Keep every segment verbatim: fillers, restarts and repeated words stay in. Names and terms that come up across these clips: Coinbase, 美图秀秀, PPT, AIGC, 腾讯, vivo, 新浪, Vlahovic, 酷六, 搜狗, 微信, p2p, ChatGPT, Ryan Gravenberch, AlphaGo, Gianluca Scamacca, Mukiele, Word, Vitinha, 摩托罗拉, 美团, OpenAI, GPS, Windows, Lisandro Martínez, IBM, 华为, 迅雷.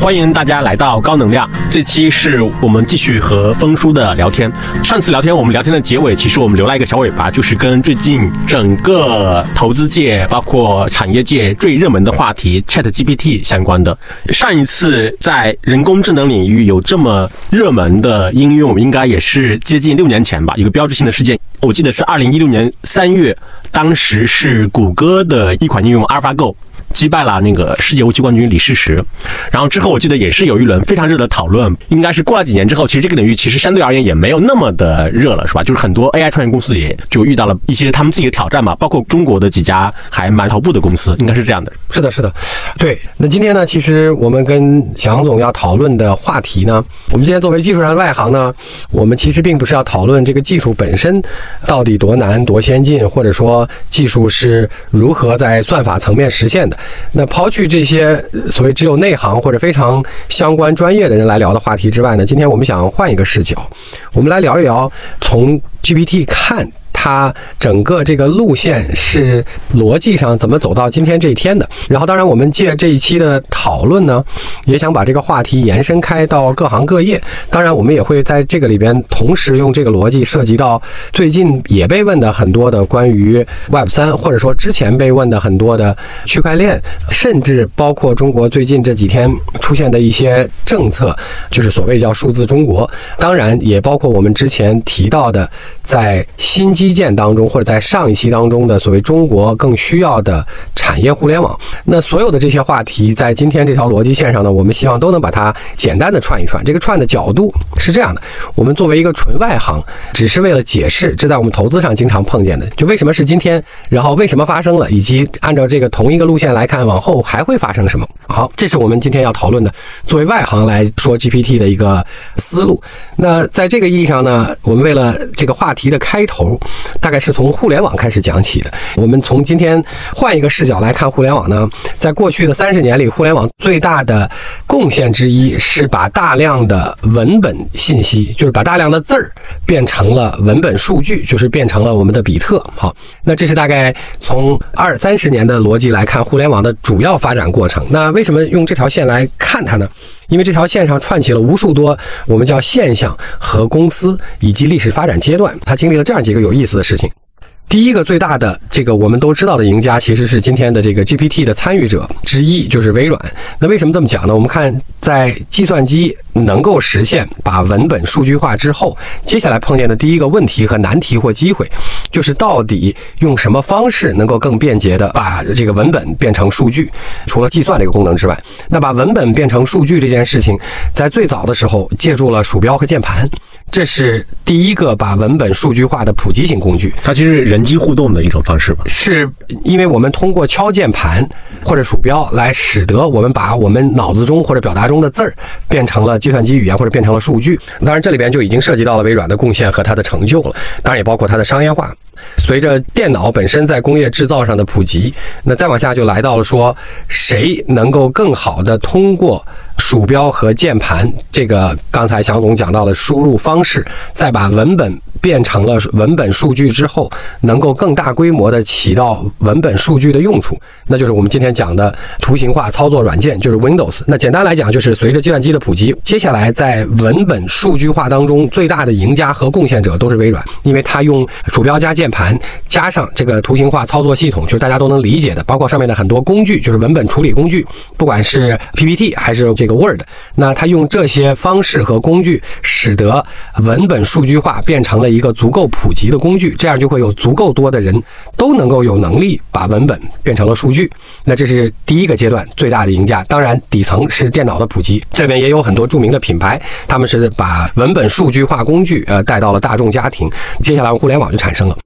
欢迎大家来到高能量。这期是我们继续和峰叔的聊天。上次聊天我们聊天的结尾，其实我们留了一个小尾巴，就是跟最近整个投资界包括产业界最热门的话题 ChatGPT 相关的。上一次在人工智能领域有这么热门的应用，应该也是接近六年前吧，一个标志性的事件。我记得是二零一六年三月，当时是谷歌的一款应用 AlphaGo击败了那个世界围棋冠军李世石，然后之后我记得也是有一轮非常热的讨论，应该是过了几年之后，其实这个领域其实相对而言也没有那么的热了，是吧？就是很多 A I 创业公司也就遇到了一些他们自己的挑战嘛，包括中国的几家还蛮头部的公司，应该是这样的。是的，是的，对。那今天呢，其实我们跟小杨总要讨论的话题呢，我们今天作为技术上的外行呢，我们其实并不是要讨论这个技术本身到底多难多先进，或者说技术是如何在算法层面实现的。那抛去这些所谓只有内行或者非常相关专业的人来聊的话题之外呢，今天我们想换一个视角，我们来聊一聊从 G P T 看它整个这个路线是逻辑上怎么走到今天这一天的。然后当然我们借这一期的讨论呢，也想把这个话题延伸开到各行各业。当然我们也会在这个里边同时用这个逻辑涉及到最近也被问的很多的关于 web 三， 或者说之前被问的很多的区块链，甚至包括中国最近这几天出现的一些政策，就是所谓叫数字中国。当然也包括我们之前提到的在新基基建当中，或者在上一期当中的所谓中国更需要的产业互联网。那所有的这些话题在今天这条逻辑线上呢，我们希望都能把它简单的串一串。这个串的角度是这样的，我们作为一个纯外行，只是为了解释，这在我们投资上经常碰见的，就为什么是今天，然后为什么发生了，以及按照这个同一个路线来看往后还会发生什么。好，这是我们今天要讨论的作为外行来说 G P T 的一个思路。那在这个意义上呢，我们为了这个话题的开头大概是从互联网开始讲起的。我们从今天换一个视角来看互联网呢，在过去的三十年里，互联网最大的贡献之一是把大量的文本信息，就是把大量的字儿变成了文本数据，就是变成了我们的比特。好，那这是大概从二三十年的逻辑来看互联网的主要发展过程。那为什么用这条线来看它呢？因为这条线上串起了无数多我们叫现象和公司以及历史发展阶段，它经历了这样几个有意思的事情。第一个最大的这个我们都知道的赢家，其实是今天的这个 G P T 的参与者之一，就是微软。那为什么这么讲呢？我们看在计算机能够实现把文本数据化之后，接下来碰见的第一个问题和难题或机会，就是到底用什么方式能够更便捷的把这个文本变成数据。除了计算这个功能之外，那把文本变成数据这件事情，在最早的时候借助了鼠标和键盘，这是第一个把文本数据化的普及型工具。它其实人人机互动的一种方式吧，是因为我们通过敲键盘或者鼠标来使得我们把我们脑子中或者表达中的字儿变成了计算机语言或者变成了数据。当然这里边就已经涉及到了微软的贡献和它的成就了，当然也包括它的商业化。随着电脑本身在工业制造上的普及，那再往下就来到了说谁能够更好的通过鼠标和键盘这个刚才翔总讲到的输入方式，再把文本变成了文本数据之后，能够更大规模的起到文本数据的用处，那就是我们今天讲的图形化操作软件，就是 Windows。 那简单来讲，就是随着计算机的普及，接下来在文本数据化当中最大的赢家和贡献者都是微软，因为它用鼠标加键盘加上这个图形化操作系统，就是大家都能理解的，包括上面的很多工具，就是文本处理工具，不管是 P P T 还是这个 Word， 那它用这些方式和工具使得文本数据化变成了一个足够普及的工具，这样就会有足够多的人都能够有能力把文本变成了数据。那这是第一个阶段最大的赢家。当然底层是电脑的普及，这边也有很多著名的品牌，他们是把文本数据化工具呃带到了大众家庭。接下来互联网就产生了，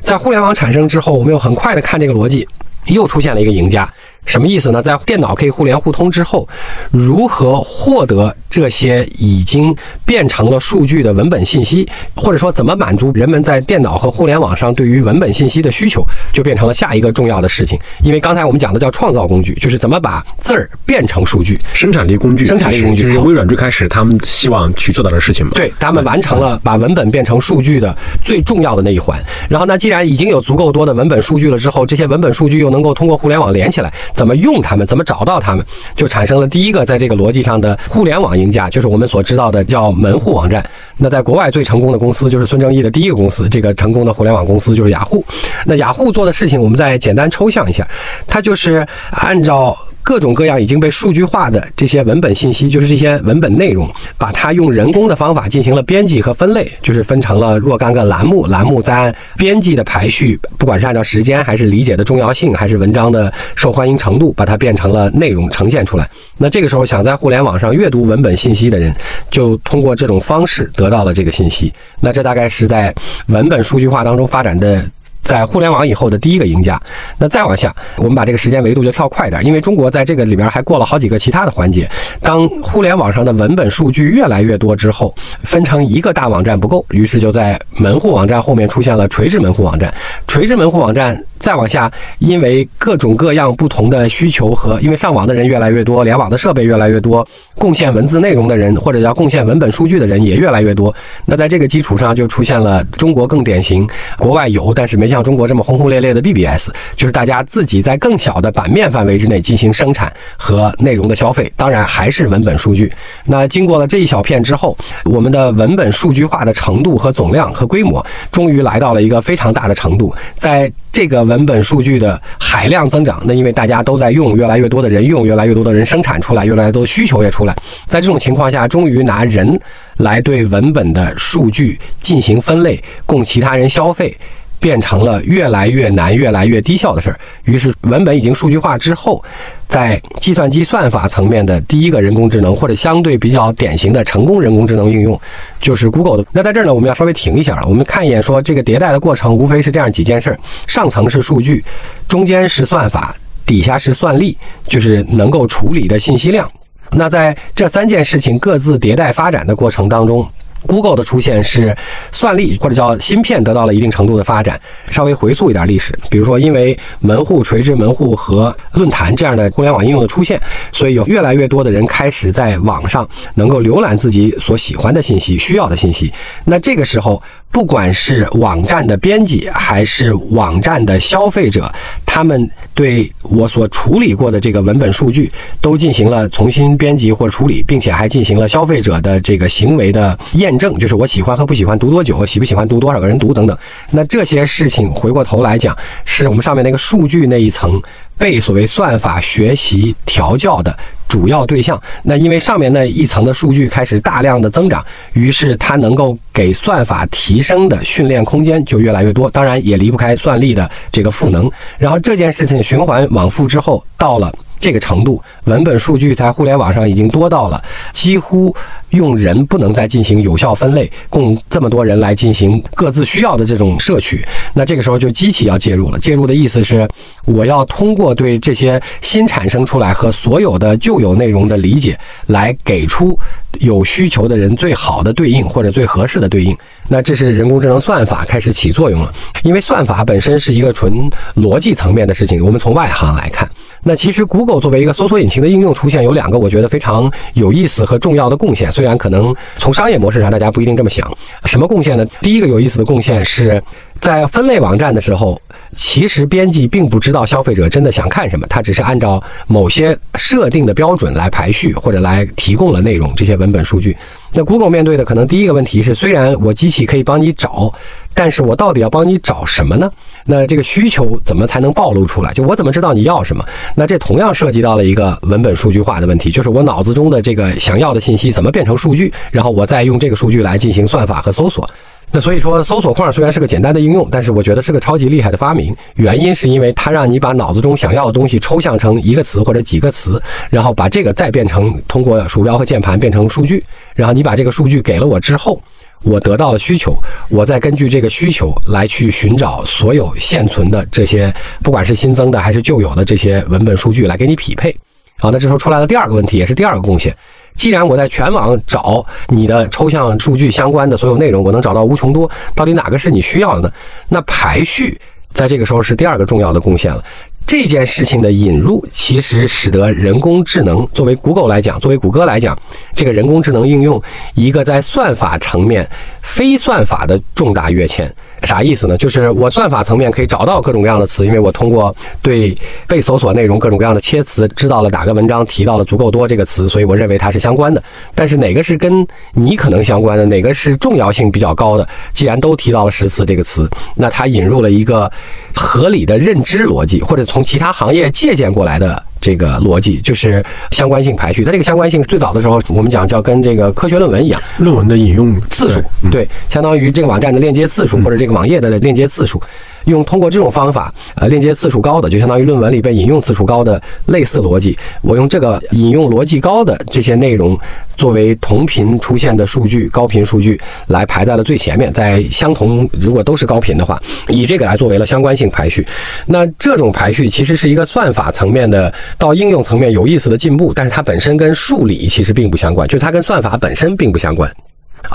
在互联网产生之后，我们又很快的看这个逻辑又出现了一个赢家。什么意思呢？在电脑可以互联互通之后，如何获得这些已经变成了数据的文本信息，或者说怎么满足人们在电脑和互联网上对于文本信息的需求，就变成了下一个重要的事情。因为刚才我们讲的叫创造工具，就是怎么把字儿变成数据，生产力工具，生产力工具。就是微软最开始他们希望去做到的事情嘛。对，他们完成了把文本变成数据的最重要的那一环。然后呢，既然已经有足够多的文本数据了之后，这些文本数据又能够通过互联网连起来，怎么用它们，怎么找到它们，就产生了第一个在这个逻辑上的互联网赢家，就是我们所知道的叫门户网站。那在国外最成功的公司就是孙正义的第一个公司，这个成功的互联网公司就是雅虎。那雅虎做的事情我们再简单抽象一下，它就是按照各种各样已经被数据化的这些文本信息，就是这些文本内容，把它用人工的方法进行了编辑和分类，就是分成了若干个栏目，栏目再按编辑的排序，不管是按照时间还是理解的重要性还是文章的受欢迎程度，把它变成了内容呈现出来。那这个时候想在互联网上阅读文本信息的人，就通过这种方式得到了这个信息。那这大概是在文本数据化当中发展的在互联网以后的第一个赢家。那再往下，我们把这个时间维度就跳快点，因为中国在这个里边还过了好几个其他的环节。当互联网上的文本数据越来越多之后，分成一个大网站不够，于是就在门户网站后面出现了垂直门户网站。垂直门户网站再往下，因为各种各样不同的需求和因为上网的人越来越多，联网的设备越来越多，贡献文字内容的人或者叫贡献文本数据的人也越来越多。那在这个基础上就出现了中国更典型，国外有但是没像中国这么轰轰烈烈的 B B S， 就是大家自己在更小的版面范围之内进行生产和内容的消费，当然还是文本数据。那经过了这一小片之后，我们的文本数据化的程度和总量和规模终于来到了一个非常大的程度。在这个文本数据的海量增长，那因为大家都在用，越来越多的人用，越来越多的人生产出来，越来越多需求也出来，在这种情况下，终于拿人来对文本的数据进行分类，供其他人消费，变成了越来越难、越来越低效的事儿。于是文本已经数据化之后，在计算机算法层面的第一个人工智能，或者相对比较典型的成功人工智能应用，就是 Google 的。那在这儿呢，我们要稍微停一下，我们看一眼说这个迭代的过程无非是这样几件事：上层是数据，中间是算法，底下是算力，就是能够处理的信息量。那在这三件事情各自迭代发展的过程当中，Google 的出现是算力或者叫芯片得到了一定程度的发展。稍微回溯一点历史，比如说因为门户、垂直门户和论坛这样的互联网应用的出现，所以有越来越多的人开始在网上能够浏览自己所喜欢的信息、需要的信息。那这个时候，不管是网站的编辑还是网站的消费者，他们对我所处理过的这个文本数据都进行了重新编辑或处理，并且还进行了消费者的这个行为的验证，就是我喜欢和不喜欢读多久，喜不喜欢读多少个人读等等。那这些事情回过头来讲，是我们上面那个数据那一层被所谓算法学习调教的主要对象。那因为上面那一层的数据开始大量的增长，于是它能够给算法提升的训练空间就越来越多，当然也离不开算力的这个赋能。然后这件事情循环往复之后，到了这个程度，文本数据在互联网上已经多到了几乎用人不能再进行有效分类，供这么多人来进行各自需要的这种摄取。那这个时候就机器要介入了，介入的意思是我要通过对这些新产生出来和所有的旧有内容的理解，来给出有需求的人最好的对应或者最合适的对应。那这是人工智能算法开始起作用了，因为算法本身是一个纯逻辑层面的事情，我们从外行来看。那其实 Google 作为一个搜索引擎的应用出现，有两个我觉得非常有意思和重要的贡献，虽然可能从商业模式上大家不一定这么想。什么贡献呢？第一个有意思的贡献是，在分类网站的时候，其实编辑并不知道消费者真的想看什么，他只是按照某些设定的标准来排序，或者来提供了内容，这些文本数据。那 Google 面对的可能第一个问题是，虽然我机器可以帮你找，但是我到底要帮你找什么呢？那这个需求怎么才能暴露出来？就我怎么知道你要什么？那这同样涉及到了一个文本数据化的问题，就是我脑子中的这个想要的信息怎么变成数据，然后我再用这个数据来进行算法和搜索。那所以说，搜索框虽然是个简单的应用，但是我觉得是个超级厉害的发明。原因是因为它让你把脑子中想要的东西抽象成一个词或者几个词，然后把这个再变成通过鼠标和键盘变成数据，然后你把这个数据给了我之后，我得到了需求，我再根据这个需求来去寻找所有现存的这些，不管是新增的还是旧有的这些文本数据来给你匹配。好，那这时候出来了第二个问题，也是第二个贡献。既然我在全网找你的抽象数据相关的所有内容，我能找到无穷多，到底哪个是你需要的呢？那排序在这个时候是第二个重要的贡献了。这件事情的引入，其实使得人工智能作为 Google 来讲，作为谷歌来讲，这个人工智能应用一个在算法层面非算法的重大跃迁。啥意思呢？就是我算法层面可以找到各种各样的词，因为我通过对被搜索内容各种各样的切词，知道了哪个文章提到了足够多这个词，所以我认为它是相关的。但是哪个是跟你可能相关的，哪个是重要性比较高的？既然都提到了十次这个词，那它引入了一个合理的认知逻辑，或者从其他行业借鉴过来的这个逻辑，就是相关性排序。它这个相关性最早的时候我们讲叫跟这个科学论文一样，论文的引用次数，对，相当于这个网站的链接次数或者这个网页的链接次数，用通过这种方法，呃，链接次数高的就相当于论文里被引用次数高的类似逻辑，我用这个引用逻辑高的这些内容作为同频出现的数据，高频数据来排在了最前面，在相同如果都是高频的话，以这个来作为了相关性排序。那这种排序其实是一个算法层面的到应用层面有意思的进步，但是它本身跟数理其实并不相关，就是它跟算法本身并不相关。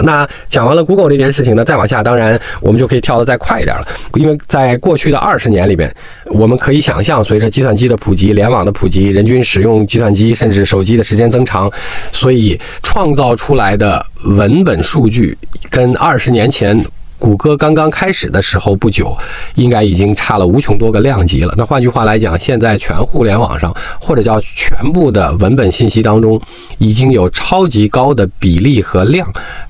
那讲完了 Google 这件事情呢，再往下当然我们就可以跳得再快一点了，因为在过去的二十年里面，我们可以想象随着计算机的普及，联网的普及，人均使用计算机甚至手机的时间增长，所以创造出来的文本数据跟二十年前谷歌刚刚开始的时候不久，应该已经差了无穷多个量级了。那换句话来讲，现在全互联网上，或者叫全部的文本信息当中，已经有超级高的比例和量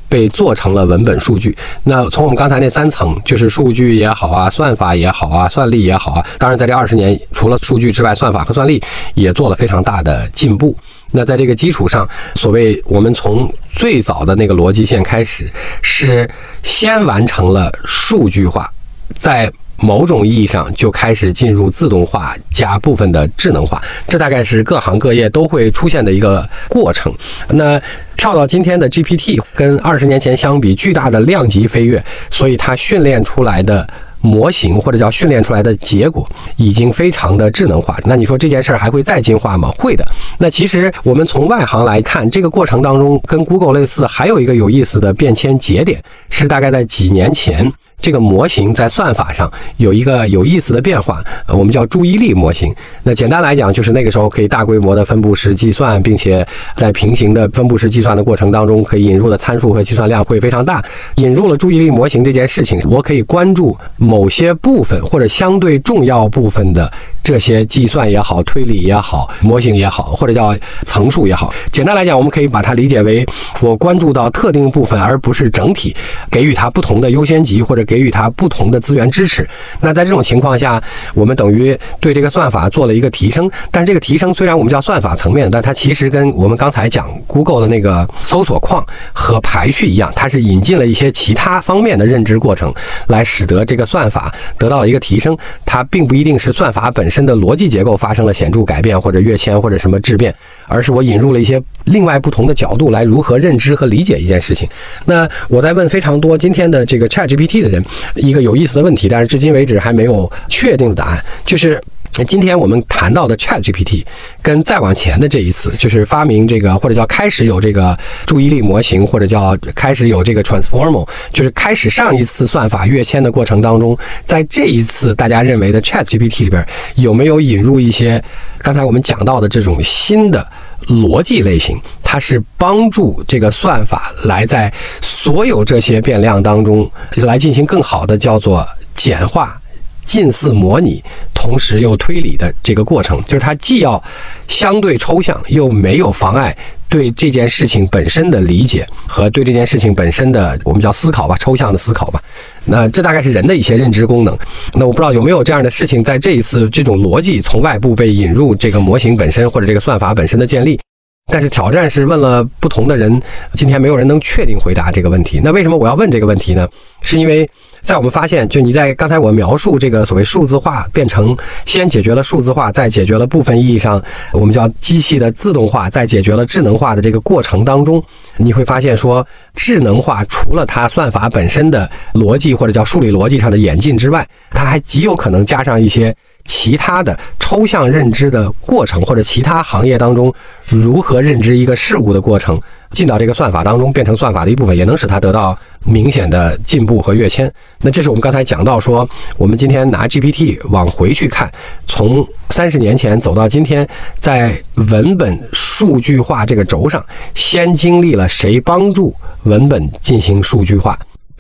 被做成了文本数据。那从我们刚才那三层，就是数据也好啊，算法也好啊，算力也好啊，当然在这二十年，除了数据之外，算法和算力也做了非常大的进步。那在这个基础上，所谓我们从最早的那个逻辑线开始，是先完成了数据化，在某种意义上就开始进入自动化加部分的智能化，这大概是各行各业都会出现的一个过程。那跳到今天的 G P T， 跟二十年前相比，巨大的量级飞跃，所以它训练出来的模型或者叫训练出来的结果已经非常的智能化。那你说这件事儿还会再进化吗？会的。那其实我们从外行来看，这个过程当中跟 Google 类似，还有一个有意思的变迁节点，是大概在几年前，这个模型在算法上有一个有意思的变化，我们叫注意力模型。那简单来讲，就是那个时候可以大规模的分布式计算，并且在平行的分布式计算的过程当中，可以引入的参数和计算量会非常大。引入了注意力模型这件事情，我可以关注某些部分或者相对重要部分的这些计算也好，推理也好，模型也好，或者叫层数也好。简单来讲，我们可以把它理解为我关注到特定部分，而不是整体，给予它不同的优先级或者给予它不同的资源支持。那在这种情况下，我们等于对这个算法做了一个提升，但这个提升虽然我们叫算法层面，但它其实跟我们刚才讲 Google 的那个搜索框和排序一样，它是引进了一些其他方面的认知过程，来使得这个算法得到了一个提升。它并不一定是算法本身的逻辑结构发生了显著改变或者跃迁或者什么质变，而是我引入了一些另外不同的角度来如何认知和理解一件事情。那我在问非常多今天的这个 ChatGPT 的人一个有意思的问题，但是至今为止还没有确定的答案，就是今天我们谈到的 ChatGPT 跟再往前的这一次，就是发明这个或者叫开始有这个注意力模型，或者叫开始有这个 Transformer， 就是开始上一次算法跃迁的过程当中，在这一次大家认为的 ChatGPT 里边，有没有引入一些刚才我们讲到的这种新的逻辑类型，它是帮助这个算法来在所有这些变量当中来进行更好的叫做简化、近似模拟，同时又推理的这个过程，就是它既要相对抽象，又没有妨碍对这件事情本身的理解和对这件事情本身的我们叫思考吧，抽象的思考吧。那这大概是人的一些认知功能。那我不知道有没有这样的事情，在这一次这种逻辑从外部被引入这个模型本身或者这个算法本身的建立。但是挑战是问了不同的人，今天没有人能确定回答这个问题。那为什么我要问这个问题呢？是因为在我们发现，就你在刚才我描述这个所谓数字化变成先解决了数字化，再解决了部分意义上我们叫机器的自动化，再解决了智能化的这个过程当中，你会发现说智能化除了它算法本身的逻辑或者叫数理逻辑上的演进之外，它还极有可能加上一些其他的抽象认知的过程，或者其他行业当中如何认知一个事物的过程，进到这个算法当中，变成算法的一部分，也能使它得到明显的进步和跃迁。那这是我们刚才讲到说，我们今天拿 G P T 往回去看，从三十年前走到今天，在文本数据化这个轴上，先经历了谁帮助文本进行数据化，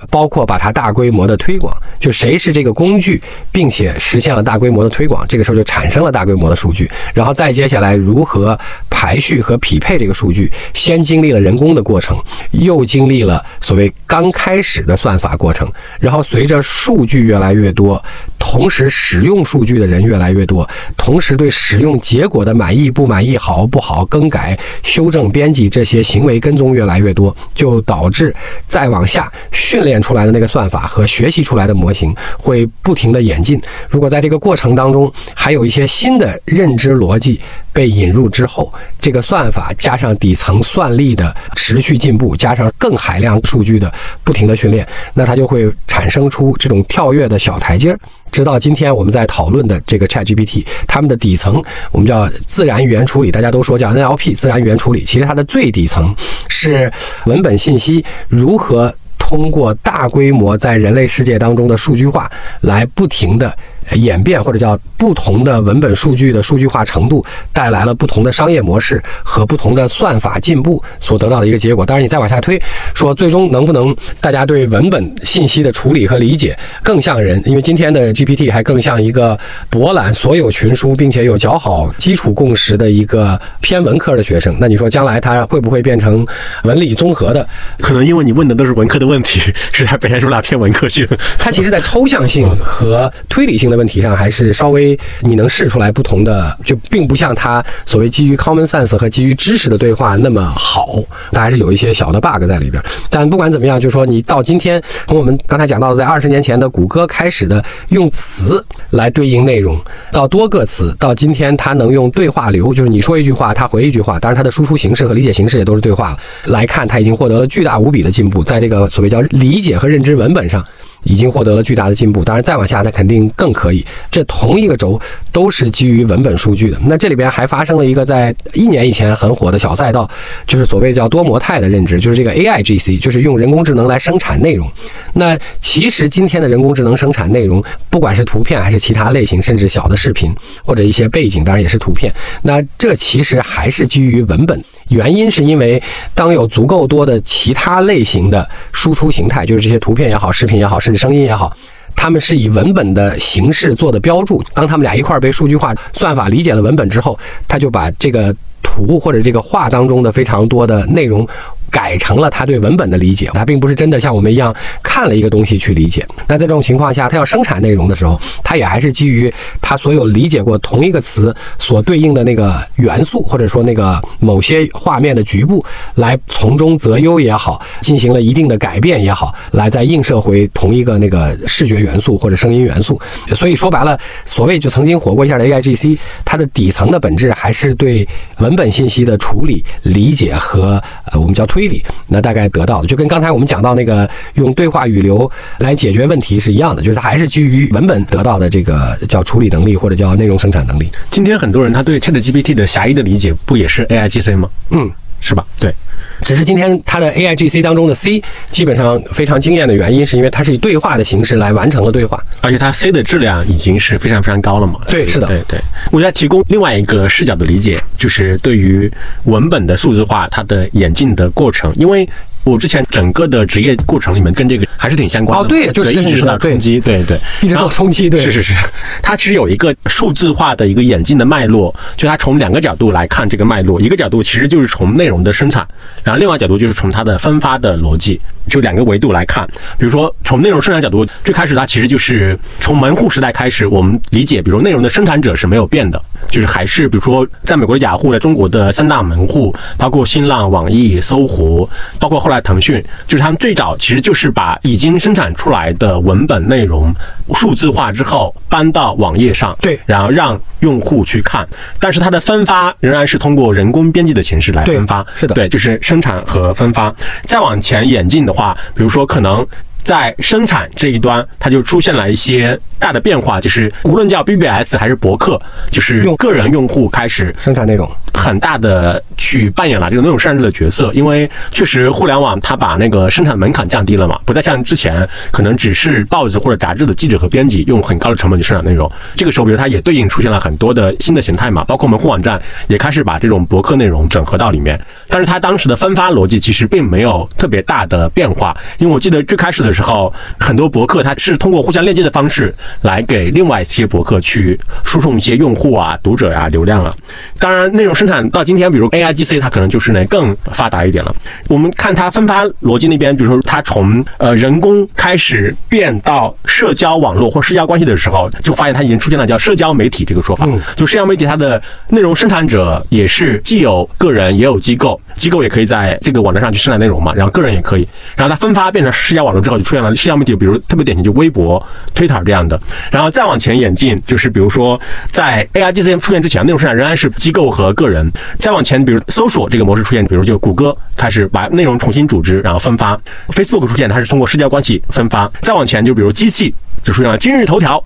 包括把它大规模的推广，就谁是这个工具，并且实现了大规模的推广，这个时候就产生了大规模的数据，然后再接下来如何排序和匹配这个数据，先经历了人工的过程，又经历了所谓刚开始的算法过程，然后随着数据越来越多，同时使用数据的人越来越多，同时对使用结果的满意不满意、好不好、更改、修正、编辑这些行为跟踪越来越多，就导致再往下训练出来的那个算法和学习出来的模型会不停的演进。如果在这个过程当中还有一些新的认知逻辑被引入之后，这个算法加上底层算力的持续进步，加上更海量数据的不停的训练，那它就会产生出这种跳跃的小台阶，直到今天我们在讨论的这个 ChatGPT， 它们的底层我们叫自然语言处理，大家都说叫 N L P 自然语言处理，其实它的最底层是文本信息如何通过大规模在人类世界当中的数据化来不停的演变，或者叫不同的文本数据的数据化程度带来了不同的商业模式和不同的算法进步所得到的一个结果。当然你再往下推说最终能不能大家对文本信息的处理和理解更像人，因为今天的 G P T 还更像一个博览所有群书并且有较好基础共识的一个偏文科的学生，那你说将来他会不会变成文理综合的？可能因为你问的都是文科的问题问题是它本身是不是偏文科性，它其实在抽象性和推理性的问题上还是稍微你能试出来不同的，就并不像它所谓基于 common sense 和基于知识的对话那么好，它还是有一些小的 bug 在里边。但不管怎么样，就是说你到今天从我们刚才讲到的在二十年前的谷歌开始的用词来对应内容，到多个词，到今天它能用对话流，就是你说一句话它回一句话，当然它的输出形式和理解形式也都是对话了来看，它已经获得了巨大无比的进步，在这个所谓叫理解和认知文本上已经获得了巨大的进步，当然再往下它肯定更可以。这同一个轴都是基于文本数据的。那这里边还发生了一个在一年以前很火的小赛道，就是所谓叫多模态的认知，就是这个 A I G C， 就是用人工智能来生产内容。那其实今天的人工智能生产内容，不管是图片还是其他类型，甚至小的视频或者一些背景，当然也是图片，那这其实还是基于文本。原因是因为当有足够多的其他类型的输出形态，就是这些图片也好，视频也好，甚至声音也好，他们是以文本的形式做的标注，当他们俩一块被数据化，算法理解了文本之后，他就把这个图或者这个画当中的非常多的内容改成了他对文本的理解，他并不是真的像我们一样看了一个东西去理解。那在这种情况下，他要生产内容的时候，他也还是基于他所有理解过同一个词所对应的那个元素，或者说那个某些画面的局部，来从中择优也好，进行了一定的改变也好，来再映射回同一个那个视觉元素或者声音元素。所以说白了，所谓就曾经火过一下的 A I G C， 它的底层的本质还是对文本信息的处理、理解和呃我们叫推理，那大概得到的就跟刚才我们讲到那个用对话语流来解决问题是一样的，就是它还是基于文本得到的这个叫处理能力或者叫内容生产能力。今天很多人他对 ChatGPT 的狭义的理解不也是 A I G C 吗？嗯，是吧？对，只是今天它的 A I G C 当中的 C 基本上非常惊艳的原因是因为它是以对话的形式来完成了对话，而且它 C 的质量已经是非常非常高了嘛。对，是的，对对。我要提供另外一个视角的理解，就是对于文本的数字化它的演进的过程，因为我之前整个的职业过程里面跟这个还是挺相关的。哦，对，就是一直到冲击，对对，一直到冲击，对，是是是。它其实有一个数字化的一个演进的脉络，就它从两个角度来看这个脉络，一个角度其实就是从内容的生产，然后另外角度就是从它的分发的逻辑，就两个维度来看。比如说从内容生产角度，最开始它其实就是从门户时代开始，我们理解，比如内容的生产者是没有变的，就是还是比如说在美国的雅虎、在中国的三大门户，包括新浪、网易、搜狐，包括后来。腾讯就是他们最早其实就是把已经生产出来的文本内容数字化之后搬到网页上，对，然后让用户去看，但是它的分发仍然是通过人工编辑的形式来分发，对，是的，对，就是生产和分发。再往前演进的话，比如说可能在生产这一端，它就出现了一些大的变化，就是无论叫 B B S 还是博客，就是用个人用户开始生产内容，很大的去扮演了这种内容生产者的角色。因为确实互联网它把那个生产门槛降低了嘛，不再像之前可能只是报纸或者杂志的记者和编辑用很高的成本去生产内容。这个时候，比如它也对应出现了很多的新的形态嘛，包括门户网站也开始把这种博客内容整合到里面。但是它当时的分发逻辑其实并没有特别大的变化，因为我记得最开始的时候，很多博客它是通过互相链接的方式来给另外一些博客去输送一些用户啊、读者啊、流量啊。当然，内容生产到今天，比如 A I G C， 它可能就是呢更发达一点了。我们看它分发逻辑那边，比如说它从呃人工开始变到社交网络或社交关系的时候，就发现它已经出现了叫社交媒体这个说法。嗯、就社交媒体它的内容生产者也是既有个人也有机构，机构也可以在这个网站上去生产内容嘛，然后个人也可以。然后它分发变成社交网络之后，就出现了社交媒体，比如特别典型就微博、Twitter 这样的。然后再往前演进，就是比如说在 A I G C 出现之前，内容生产仍然是机构和个人。再往前，比如搜索这个模式出现，比如就谷歌开始把内容重新组织，然后分发。Facebook 出现，它是通过社交关系分发。再往前，就比如机器就出现了今日头条、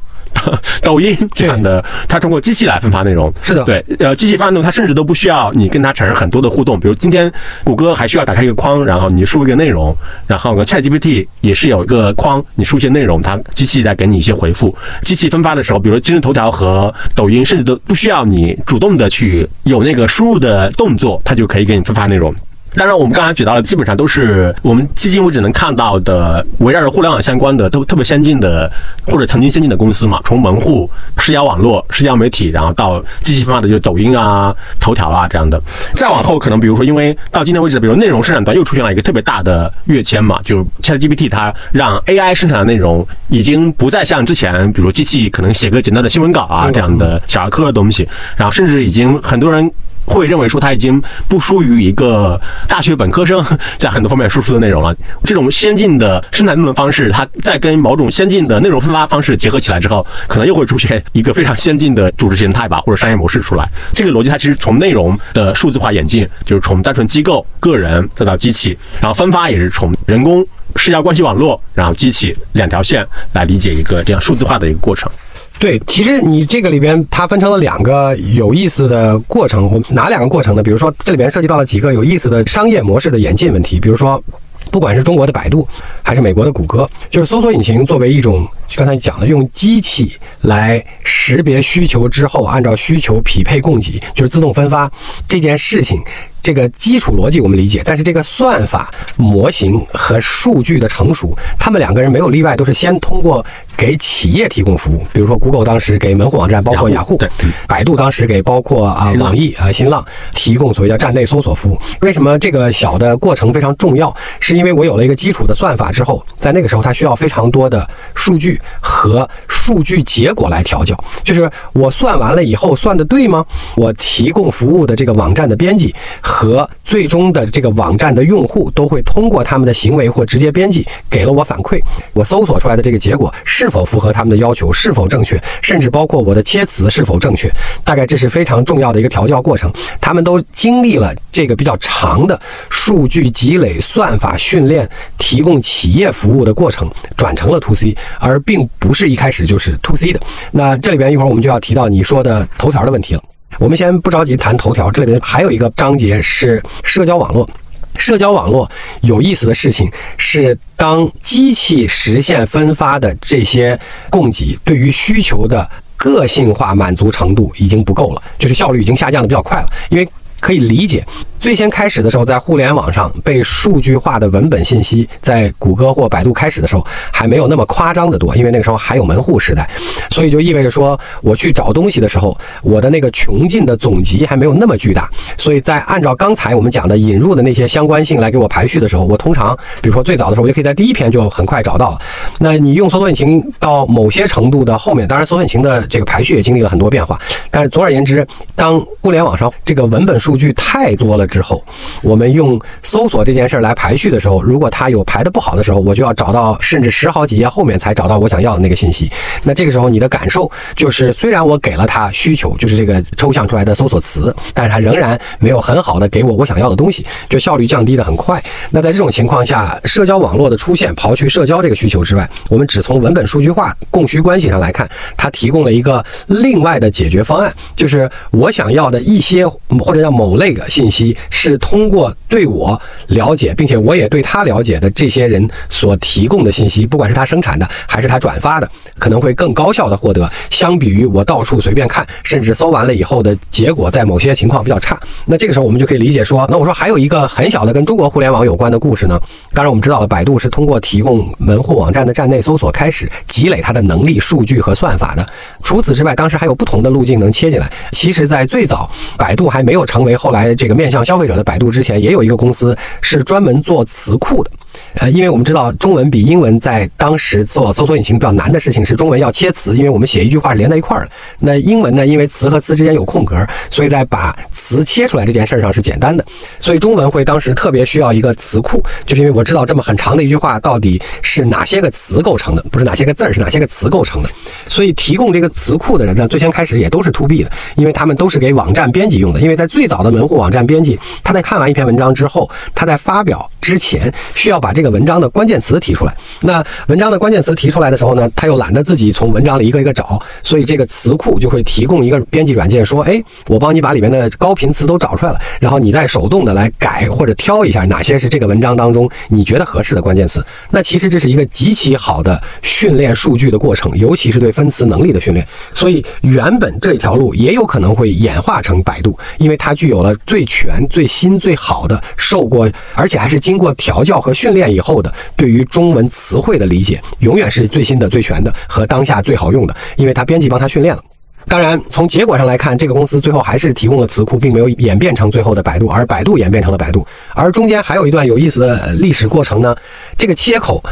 抖音这样的，它通过机器来分发内容。是的，对，呃，机器发内容，它甚至都不需要你跟它产生很多的互动。比如今天谷歌还需要打开一个框，然后你输一个内容，然后 ChatGPT 也是有一个框，你输一些内容，它机器再给你一些回复。机器分发的时候，比如今日头条和抖音，甚至都不需要你主动的去有那个输入的动作，它就可以给你分发内容。当然，我们刚才举到的基本上都是我们迄今为止能看到的围绕着互联网相关的都特别先进的或者曾经先进的公司嘛，从门户、社交网络、社交媒体，然后到机器分发的就是抖音啊、头条啊这样的。再往后，可能比如说，因为到今天为止，比如内容生产端又出现了一个特别大的跃迁嘛，就是 ChatGPT 它让 A I 生产的内容已经不再像之前，比如机器可能写个简单的新闻稿啊这样的小儿科的东西，然后甚至已经很多人会认为说它已经不输于一个大学本科生在很多方面输出的内容了。这种先进的生产内容方式，它再跟某种先进的内容分发方式结合起来之后，可能又会出现一个非常先进的组织形态吧，或者商业模式出来。这个逻辑它其实从内容的数字化演进，就是从单纯机构、个人再到机器，然后分发也是从人工、社交关系网络，然后机器两条线来理解一个这样数字化的一个过程。对，其实你这个里边它分成了两个有意思的过程，我哪两个过程呢？比如说这里边涉及到了几个有意思的商业模式的演进问题，比如说不管是中国的百度还是美国的谷歌，就是搜索引擎作为一种刚才讲的用机器来识别需求之后，按照需求匹配供给，就是自动分发这件事情，这个基础逻辑我们理解，但是这个算法模型和数据的成熟，他们两个人没有例外，都是先通过给企业提供服务，比如说 Google 当时给门户网站，包括雅虎，百度当时给包括啊网易啊新浪提供所谓叫站内搜索服务。为什么这个小的过程非常重要？是因为我有了一个基础的算法之后，在那个时候它需要非常多的数据和数据结果来调教，就是我算完了以后算的对吗？我提供服务的这个网站的编辑和最终的这个网站的用户都会通过他们的行为或直接编辑给了我反馈，我搜索出来的这个结果是否符合他们的要求，是否正确，甚至包括我的切词是否正确，大概这是非常重要的一个调教过程。他们都经历了这个比较长的数据积累、算法训练、提供企业服务的过程，转成了 to C， 而并不是一开始就是 to C 的。那这里边一会儿我们就要提到你说的头条的问题了。我们先不着急谈头条，这里面还有一个章节是社交网络。社交网络有意思的事情是，当机器实现分发的这些供给，对于需求的个性化满足程度已经不够了，就是效率已经下降的比较快了。因为可以理解，最先开始的时候，在互联网上被数据化的文本信息，在谷歌或百度开始的时候还没有那么夸张的多，因为那个时候还有门户时代，所以就意味着说，我去找东西的时候，我的那个穷尽的总集还没有那么巨大，所以在按照刚才我们讲的引入的那些相关性来给我排序的时候，我通常比如说最早的时候，我就可以在第一篇就很快找到了。那你用搜索引擎到某些程度的后面，当然搜索引擎的这个排序也经历了很多变化，但是总而言之，当互联网上这个文本数数据太多了之后，我们用搜索这件事来排序的时候，如果它有排的不好的时候，我就要找到甚至十好几页后面才找到我想要的那个信息。那这个时候你的感受就是，虽然我给了它需求，就是这个抽象出来的搜索词，但是它仍然没有很好的给我我想要的东西，就效率降低的很快。那在这种情况下，社交网络的出现，刨去社交这个需求之外，我们只从文本数据化供需关系上来看，它提供了一个另外的解决方案，就是我想要的一些或者叫某类个信息，是通过对我了解，并且我也对他了解的这些人所提供的信息，不管是他生产的还是他转发的，可能会更高效的获得，相比于我到处随便看，甚至搜完了以后的结果在某些情况比较差。那这个时候我们就可以理解说，那我说还有一个很小的跟中国互联网有关的故事呢，当然我们知道了，百度是通过提供门户网站的站内搜索开始积累它的能力、数据和算法的。除此之外，当时还有不同的路径能切进来。其实在最早百度还没有成为后来这个面向消费者的百度之前，也有一个公司是专门做词库的。呃，因为我们知道中文比英文在当时做搜索引擎比较难的事情是中文要切词，因为我们写一句话是连在一块儿的。那英文呢，因为词和词之间有空格，所以在把词切出来这件事上是简单的。所以中文会当时特别需要一个词库，就是因为我知道这么很长的一句话到底是哪些个词构成的，不是哪些个字儿，是哪些个词构成的。所以提供这个词库的人呢，最先开始也都是 to B 的，因为他们都是给网站编辑用的。因为在最早的门户网站编辑，他在看完一篇文章之后，他在发表之前需要把这个文章的关键词提出来，那文章的关键词提出来的时候呢，他又懒得自己从文章里一个一个找，所以这个词库就会提供一个编辑软件说，哎，我帮你把里面的高频词都找出来了，然后你再手动的来改或者挑一下哪些是这个文章当中你觉得合适的关键词。那其实这是一个极其好的训练数据的过程，尤其是对分词能力的训练。所以原本这条路也有可能会演化成百度，因为它具有了最全、最新、最好的受过，而且还是经过调教和训练训练以后的对于中文词汇的理解，永远是最新的、最全的和当下最好用的，因为它编辑帮它训练了。当然从结果上来看，这个公司最后还是提供了词库，并没有演变成最后的百度，而百度演变成了百度。而中间还有一段有意思的历史过程呢，这个切口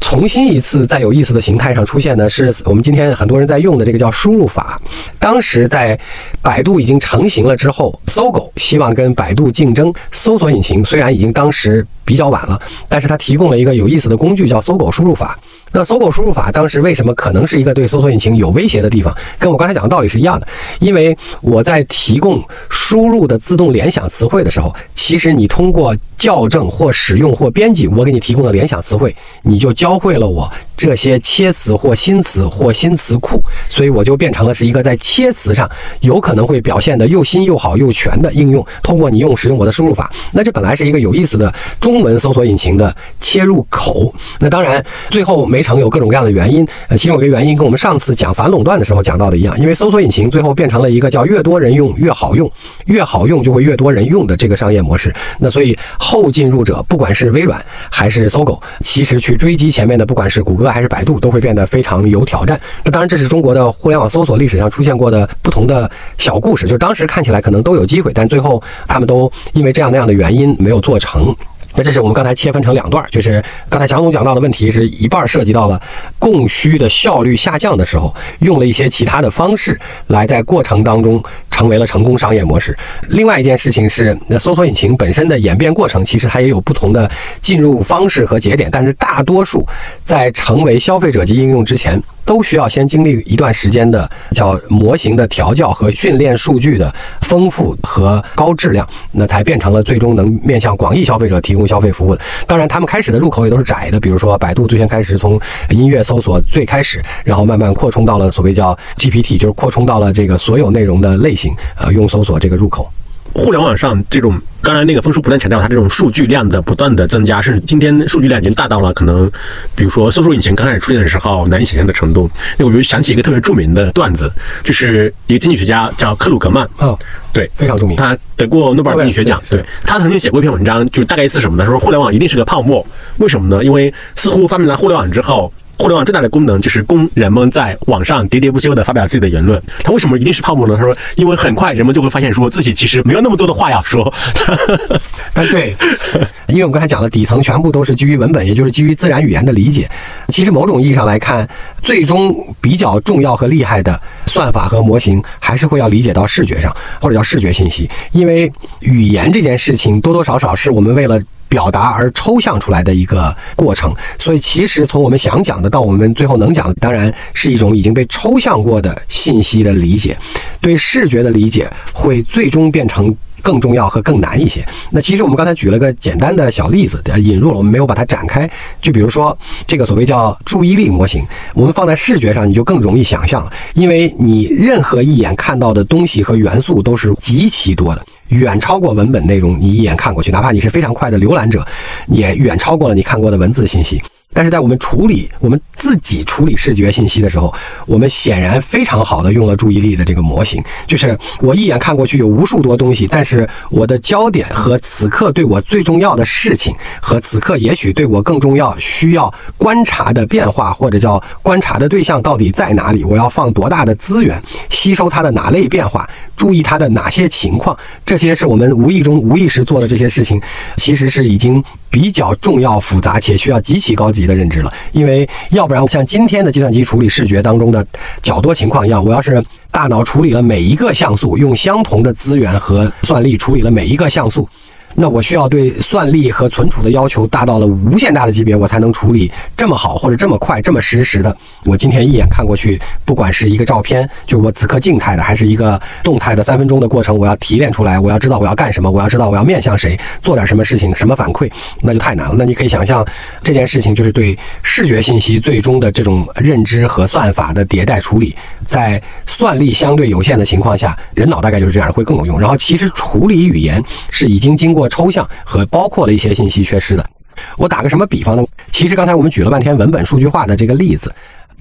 重新一次在有意思的形态上出现呢，是我们今天很多人在用的这个叫输入法。当时在百度已经成型了之后，搜狗希望跟百度竞争，搜索引擎虽然已经当时比较晚了，但是它提供了一个有意思的工具叫搜狗输入法。那搜狗输入法当时为什么可能是一个对搜索引擎有威胁的地方，跟我刚才讲的道理是一样的，因为我在提供输入的自动联想词汇的时候，其实你通过校正或使用或编辑我给你提供的联想词汇，你就教会了我这些切词或新词或新词库，所以我就变成了是一个在切词上有可能会表现的又新又好又全的应用，通过你用使用我的输入法。那这本来是一个有意思的中文搜索引擎的切入口。那当然最后没成有各种各样的原因，呃，其中有一个原因跟我们上次讲反垄断的时候讲到的一样，因为搜索引擎最后变成了一个叫越多人用越好用，越好用就会越多人用的这个商业模式。那所以后进入者不管是微软还是搜狗，其实去追击前面的不管是谷歌还是百度都会变得非常有挑战。那当然这是中国的互联网搜索历史上出现过的不同的小故事，就是当时看起来可能都有机会，但最后他们都因为这样那样的原因没有做成。那这是我们刚才切分成两段，就是刚才强总讲到的问题是一半涉及到了供需的效率下降的时候，用了一些其他的方式来在过程当中成为了成功商业模式。另外一件事情是，搜索引擎本身的演变过程，其实它也有不同的进入方式和节点，但是大多数在成为消费者级应用之前，都需要先经历一段时间的叫模型的调教和训练数据的丰富和高质量，那才变成了最终能面向广义消费者提供消费服务的。当然他们开始的入口也都是窄的，比如说百度最先开始从音乐搜索最开始，然后慢慢扩充到了所谓叫 G P T， 就是扩充到了这个所有内容的类型，呃，用搜索这个入口。互联网上这种，刚才那个峰叔不断强调，它这种数据量的不断的增加，是今天数据量已经大到了可能，比如说搜索引擎刚开始出现的时候难以想象的程度。那我就想起一个特别著名的段子，就是一个经济学家叫克鲁格曼，哦，对，非常著名，他得过诺贝尔经济学奖。对，他曾经写过一篇文章，就是大概意思什么呢？说互联网一定是个泡沫，为什么呢？因为似乎发明了互联网之后，互联网最大的功能就是供人们在网上喋喋不休地发表自己的言论。他为什么一定是泡沫呢？他说，因为很快人们就会发现说自己其实没有那么多的话要说。但对，因为我们刚才讲的底层全部都是基于文本，也就是基于自然语言的理解。其实某种意义上来看，最终比较重要和厉害的算法和模型，还是会要理解到视觉上，或者叫视觉信息。因为语言这件事情多多少少是我们为了表达而抽象出来的一个过程，所以其实从我们想讲的到我们最后能讲的，当然是一种已经被抽象过的信息的理解，对视觉的理解会最终变成更重要和更难一些。那其实我们刚才举了个简单的小例子，引入了我们没有把它展开，就比如说这个所谓叫注意力模型，我们放在视觉上你就更容易想象了，因为你任何一眼看到的东西和元素都是极其多的，远超过文本内容，你一眼看过去，哪怕你是非常快的浏览者，也远超过了你看过的文字信息。但是在我们处理我们自己处理视觉信息的时候，我们显然非常好的用了注意力的这个模型，就是我一眼看过去有无数多东西，但是我的焦点和此刻对我最重要的事情和此刻也许对我更重要需要观察的变化，或者叫观察的对象到底在哪里，我要放多大的资源，吸收它的哪类变化，注意它的哪些情况，这些是我们无意中无意识做的这些事情，其实是已经比较重要复杂且需要极其高级的认知了。因为要不然像今天的计算机处理视觉当中的较多情况一样，我要是大脑处理了每一个像素，用相同的资源和算力处理了每一个像素，那我需要对算力和存储的要求大到了无限大的级别，我才能处理这么好或者这么快这么实时的。我今天一眼看过去，不管是一个照片，就是我此刻静态的，还是一个动态的三分钟的过程，我要提炼出来，我要知道我要干什么，我要知道我要面向谁，做点什么事情，什么反馈，那就太难了。那你可以想象这件事情就是对视觉信息最终的这种认知和算法的迭代处理，在算力相对有限的情况下，人脑大概就是这样，会更有用。然后其实处理语言是已经经过抽象和包括了一些信息缺失的。我打个什么比方呢？其实刚才我们举了半天文本数据化的这个例子，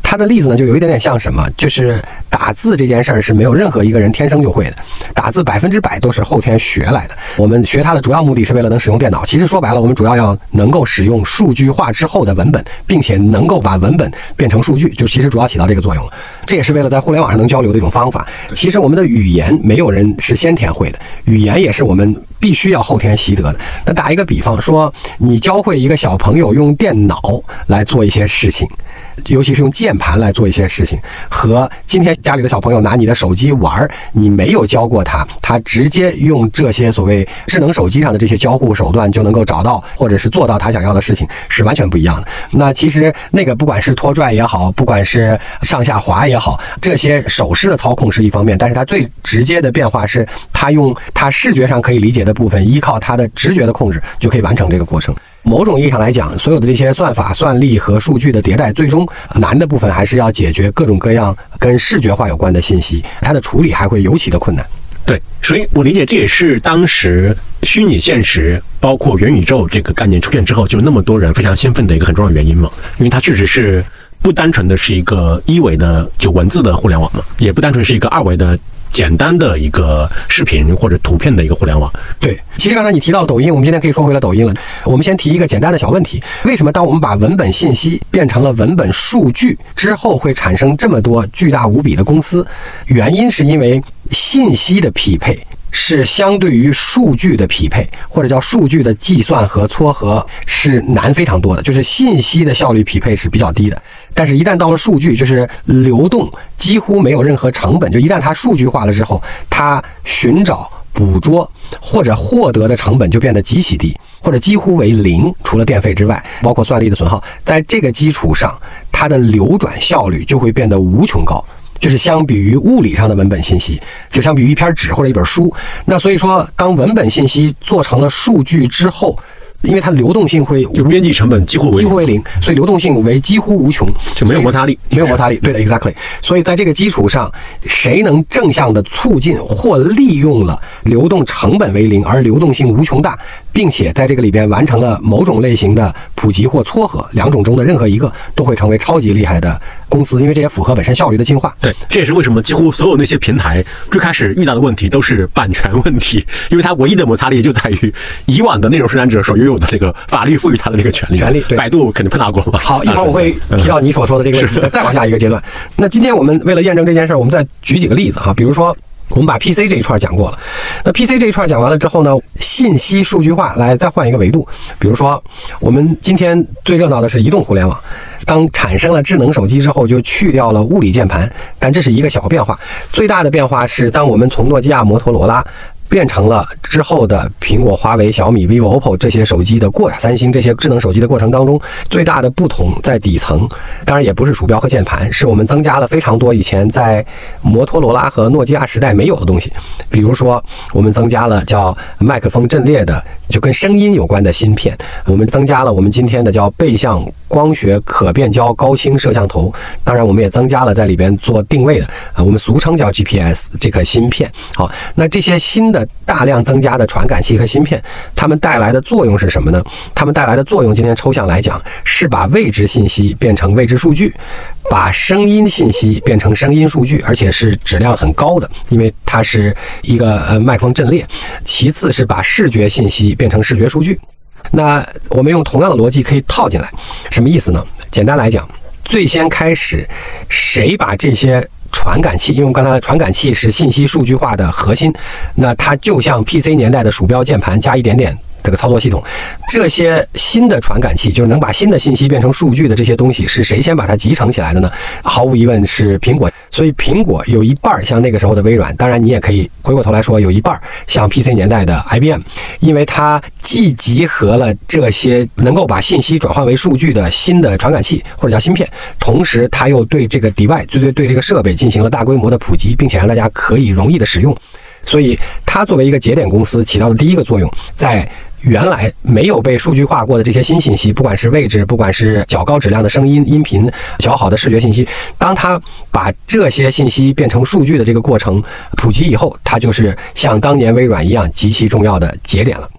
它的例子呢就有一点点像什么，就是打字这件事儿是没有任何一个人天生就会的，打字百分之百都是后天学来的。我们学它的主要目的是为了能使用电脑，其实说白了，我们主要要能够使用数据化之后的文本，并且能够把文本变成数据，就其实主要起到这个作用了。这也是为了在互联网上能交流的一种方法。其实我们的语言没有人是先天会的，语言也是我们必须要后天习得的。那打一个比方说，你教会一个小朋友用电脑来做一些事情，尤其是用键盘来做一些事情，和今天家里的小朋友拿你的手机玩，你没有教过他，他直接用这些所谓智能手机上的这些交互手段就能够找到或者是做到他想要的事情，是完全不一样的。那其实那个不管是拖拽也好，不管是上下滑也好，这些手势的操控是一方面，但是他最直接的变化是他用他视觉上可以理解的部分，依靠他的直觉的控制就可以完成这个过程。某种意义上来讲，所有的这些算法、算力和数据的迭代，最终难的部分还是要解决各种各样跟视觉化有关的信息，它的处理还会尤其的困难。对，所以我理解这也是当时虚拟现实包括元宇宙这个概念出现之后，就那么多人非常兴奋的一个很重要的原因嘛，因为它确实是不单纯的是一个一维的就文字的互联网嘛，也不单纯是一个二维的简单的一个视频或者图片的一个互联网。对，其实刚才你提到抖音，我们今天可以说回了抖音了。我们先提一个简单的小问题，为什么当我们把文本信息变成了文本数据之后，会产生这么多巨大无比的公司？原因是因为信息的匹配是相对于数据的匹配，或者叫数据的计算和撮合是难非常多的，就是信息的效率匹配是比较低的。但是一旦到了数据，就是流动几乎没有任何成本，就一旦它数据化了之后，它寻找、捕捉或者获得的成本就变得极其低，或者几乎为零，除了电费之外，包括算力的损耗。在这个基础上，它的流转效率就会变得无穷高，就是相比于物理上的文本信息，就相比于一篇纸或者一本书。那所以说，当文本信息做成了数据之后，因为它流动性会，就边际成本几乎为零，几乎为零，所以流动性为几乎无穷，就没有摩擦力，没有摩擦力，对的 ，exactly。所以在这个基础上，谁能正向的促进或利用了流动成本为零，而流动性无穷大，并且在这个里边完成了某种类型的普及或撮合，两种中的任何一个都会成为超级厉害的公司，因为这也符合本身效率的进化。对，这也是为什么几乎所有那些平台最开始遇到的问题都是版权问题，因为它唯一的摩擦力就在于以往的内容生产者所拥有的这个法律赋予它的这个权利。权利，对，百度肯定碰到过嘛。好，一会儿我会提到你所说的这个问题，嗯、再往下一个阶段。那今天我们为了验证这件事儿，我们再举几个例子哈，比如说，我们把 P C 这一串讲过了，那 P C 这一串讲完了之后呢，信息数据化来再换一个维度，比如说我们今天最热闹的是移动互联网，当产生了智能手机之后，就去掉了物理键盘，但这是一个小变化。最大的变化是，当我们从诺基亚、摩托罗拉变成了之后的苹果、华为、小米、vivo、oppo 这些手机的过三星这些智能手机的过程当中，最大的不同在底层，当然也不是鼠标和键盘，是我们增加了非常多以前在摩托罗拉和诺基亚时代没有的东西。比如说，我们增加了叫麦克风阵列的，就跟声音有关的芯片；我们增加了我们今天的叫背向光学可变焦高清摄像头；当然，我们也增加了在里边做定位的，啊，我们俗称叫 G P S 这个芯片。好，那这些新的的大量增加的传感器和芯片，它们带来的作用是什么呢？它们带来的作用，今天抽象来讲，是把未知信息变成未知数据，把声音信息变成声音数据，而且是质量很高的，因为它是一个呃麦克风阵列。其次是把视觉信息变成视觉数据。那我们用同样的逻辑可以套进来，什么意思呢？简单来讲，最先开始谁把这些传感器，因为我们刚才的传感器是信息数据化的核心，那它就像 P C 年代的鼠标键盘加一点点这个操作系统，这些新的传感器就是能把新的信息变成数据的这些东西，是谁先把它集成起来的呢？毫无疑问是苹果。所以苹果有一半像那个时候的微软，当然你也可以回过头来说有一半像 P C 年代的 I B M， 因为它既集合了这些能够把信息转换为数据的新的传感器或者叫芯片，同时它又对这个 device 对对这个设备进行了大规模的普及，并且让大家可以容易的使用。所以它作为一个节点公司起到的第一个作用，在原来没有被数据化过的这些新信息，不管是位置，不管是较高质量的声音、音频，较好的视觉信息，当它把这些信息变成数据的这个过程普及以后，它就是像当年微软一样极其重要的节点了。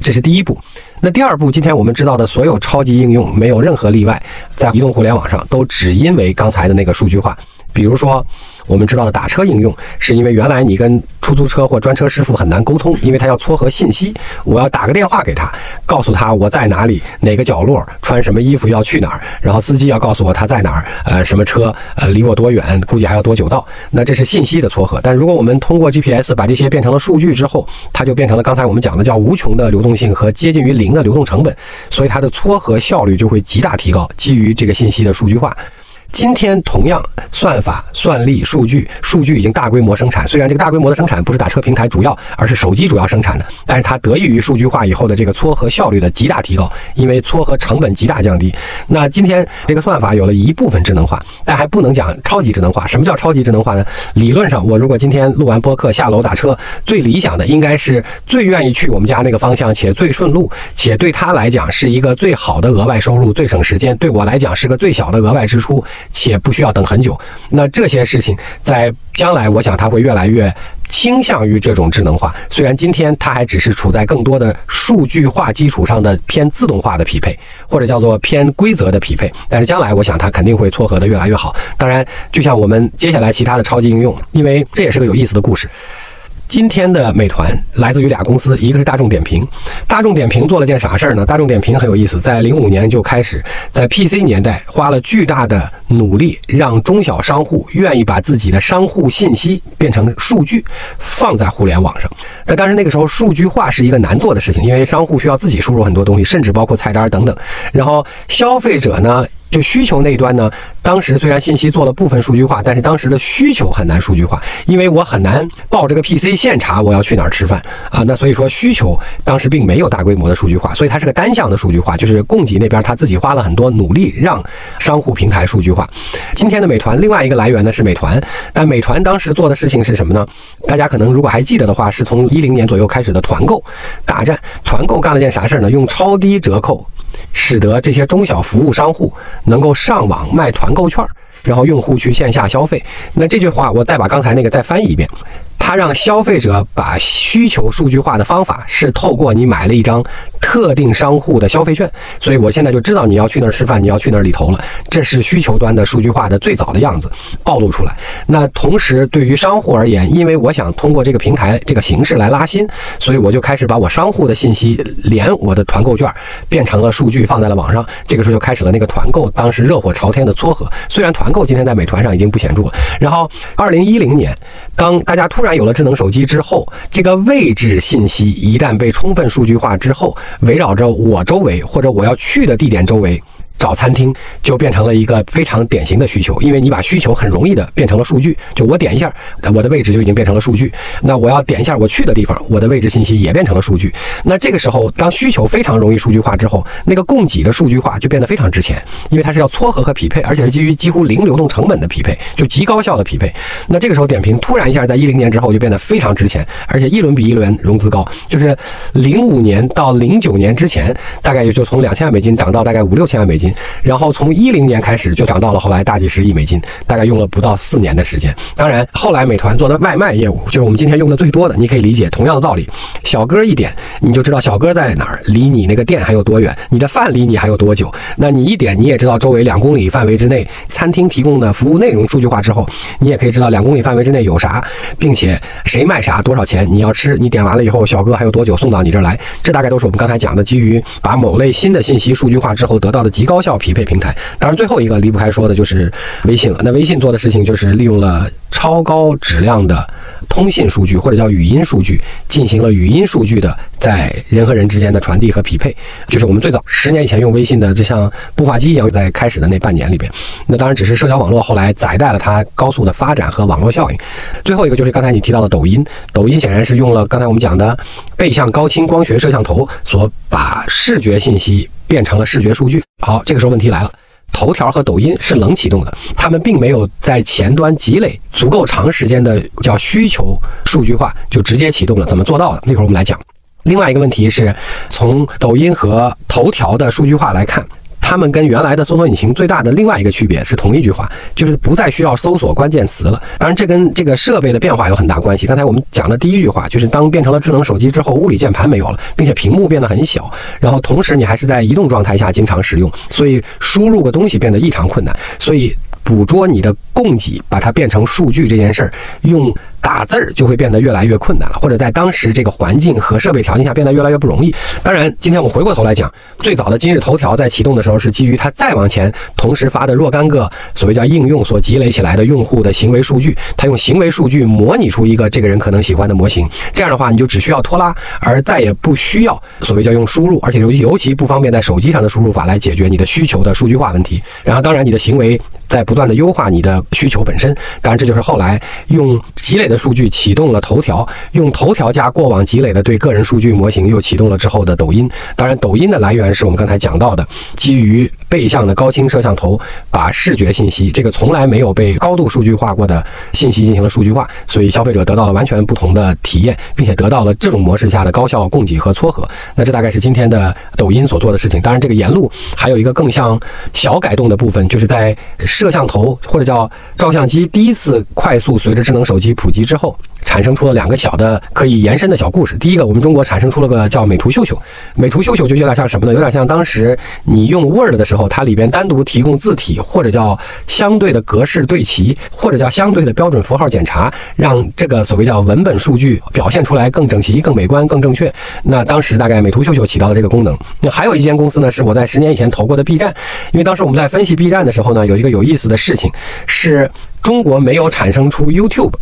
这是第一步。那第二步，今天我们知道的所有超级应用，没有任何例外，在移动互联网上都只因为刚才的那个数据化。比如说我们知道的打车应用，是因为原来你跟出租车或专车师傅很难沟通，因为他要撮合信息，我要打个电话给他，告诉他我在哪里，哪个角落，穿什么衣服，要去哪儿，然后司机要告诉我他在哪儿，呃，什么车，呃，离我多远，估计还要多久到。那这是信息的撮合。但如果我们通过 G P S 把这些变成了数据之后，它就变成了刚才我们讲的叫无穷的流动性和接近于零的流动成本，所以它的撮合效率就会极大提高，基于这个信息的数据化。今天同样算法、算力、数据，数据已经大规模生产，虽然这个大规模的生产不是打车平台主要，而是手机主要生产的，但是它得益于数据化以后的这个撮合效率的极大提高，因为撮合成本极大降低。那今天这个算法有了一部分智能化，但还不能讲超级智能化。什么叫超级智能化呢？理论上，我如果今天录完播客下楼打车，最理想的应该是最愿意去我们家那个方向，且最顺路，且对他来讲是一个最好的额外收入，最省时间，对我来讲是个最小的额外支出，且不需要等很久。那这些事情在将来，我想它会越来越倾向于这种智能化，虽然今天它还只是处在更多的数据化基础上的偏自动化的匹配，或者叫做偏规则的匹配，但是将来我想它肯定会撮合的越来越好。当然，就像我们接下来其他的超级应用，因为这也是个有意思的故事。今天的美团来自于俩公司，一个是大众点评。大众点评做了件啥事儿呢？大众点评很有意思，在零五年就开始在 P C 年代花了巨大的努力，让中小商户愿意把自己的商户信息变成数据，放在互联网上。但当时那个时候数据化是一个难做的事情，因为商户需要自己输入很多东西，甚至包括菜单等等。然后消费者呢，就需求那一端呢，当时虽然信息做了部分数据化，但是当时的需求很难数据化，因为我很难抱这个 P C 现查我要去哪儿吃饭啊，那所以说需求当时并没有大规模的数据化，所以它是个单向的数据化，就是供给那边他自己花了很多努力让商户平台数据化。今天的美团另外一个来源呢是美团，但美团当时做的事情是什么呢？大家可能如果还记得的话，是从一零年左右开始的团购大战。团购干了件啥事呢？用超低折扣使得这些中小服务商户能够上网卖团购券，然后用户去线下消费。那这句话我再把刚才那个再翻译一遍，它让消费者把需求数据化的方法是透过你买了一张特定商户的消费券，所以我现在就知道你要去那儿吃饭，你要去那儿里头了。这是需求端的数据化的最早的样子暴露出来。那同时对于商户而言，因为我想通过这个平台这个形式来拉新，所以我就开始把我商户的信息连我的团购券变成了数据放在了网上。这个时候就开始了那个团购当时热火朝天的撮合，虽然团购今天在美团上已经不显著了。然后二零一零年当大家突然有了智能手机之后，这个位置信息一旦被充分数据化之后，围绕着我周围或者我要去的地点周围找餐厅就变成了一个非常典型的需求，因为你把需求很容易的变成了数据，就我点一下我的位置就已经变成了数据，那我要点一下我去的地方，我的位置信息也变成了数据。那这个时候当需求非常容易数据化之后，那个供给的数据化就变得非常值钱，因为它是要撮合和匹配，而且是基于几乎零流动成本的匹配，就极高效的匹配。那这个时候点评突然一下在一零年之后就变得非常值钱，而且一轮比一轮融资高，就是零五年到零九年之前大概就从两千万美金涨到大概五六千万美金，金，然后从一零年开始就涨到了后来大几十亿美金，大概用了不到四年的时间。当然，后来美团做的外卖业务就是我们今天用的最多的，你可以理解同样的道理。小哥一点，你就知道小哥在哪儿，离你那个店还有多远，你的饭离你还有多久。那你一点，你也知道周围两公里范围之内餐厅提供的服务内容数据化之后，你也可以知道两公里范围之内有啥，并且谁卖啥多少钱，你要吃，你点完了以后小哥还有多久送到你这儿来。这大概都是我们刚才讲的基于把某类新的信息数据化之后得到的极高效匹配平台。当然最后一个离不开说的就是微信了。那微信做的事情就是利用了超高质量的通信数据或者叫语音数据，进行了语音数据的在人和人之间的传递和匹配，就是我们最早十年以前用微信的就像步话机一样，在开始的那半年里边，那当然只是社交网络后来载带了它高速的发展和网络效应。最后一个就是刚才你提到的抖音，抖音显然是用了刚才我们讲的背向高清光学摄像头所把视觉信息变成了视觉数据。好，这个时候问题来了，头条和抖音是冷启动的，他们并没有在前端积累足够长时间的叫需求数据化，就直接启动了。怎么做到的？那会儿我们来讲。另外一个问题是，从抖音和头条的数据化来看，他们跟原来的搜索引擎最大的另外一个区别是同一句话，就是不再需要搜索关键词了。当然这跟这个设备的变化有很大关系。刚才我们讲的第一句话就是当变成了智能手机之后，物理键盘没有了，并且屏幕变得很小，然后同时你还是在移动状态下经常使用，所以输入个东西变得异常困难。所以捕捉你的供给把它变成数据这件事儿，用打字儿就会变得越来越困难了，或者在当时这个环境和设备条件下变得越来越不容易。当然今天我们回过头来讲，最早的今日头条在启动的时候是基于它再往前同时发的若干个所谓叫应用所积累起来的用户的行为数据，它用行为数据模拟出一个这个人可能喜欢的模型。这样的话你就只需要拖拉，而再也不需要所谓叫用输入，而且尤其不方便在手机上的输入法来解决你的需求的数据化问题。然后当然你的行为在不断的优化你的需求本身。当然这就是后来用积累的数据启动了头条，用头条加过往积累的对个人数据模型又启动了之后的抖音。当然抖音的来源是我们刚才讲到的，基于背向的高清摄像头把视觉信息这个从来没有被高度数据化过的信息进行了数据化，所以消费者得到了完全不同的体验，并且得到了这种模式下的高效供给和撮合。那这大概是今天的抖音所做的事情。当然这个沿路还有一个更像小改动的部分，就是在摄像头或者叫照相机第一次快速随着智能手机普及之后，产生出了两个小的可以延伸的小故事。第一个，我们中国产生出了个叫美图秀秀。美图秀秀就有点像什么呢？有点像当时你用 Word 的时候，它里边单独提供字体或者叫相对的格式对齐，或者叫相对的标准符号检查，让这个所谓叫文本数据表现出来更整齐、更美观、更正确。那当时大概美图秀秀起到了这个功能。那还有一间公司呢，是我在十年以前投过的 B 站，因为当时我们在分析 B 站的时候呢，有一个有意思的事情，是中国没有产生出 YouTube。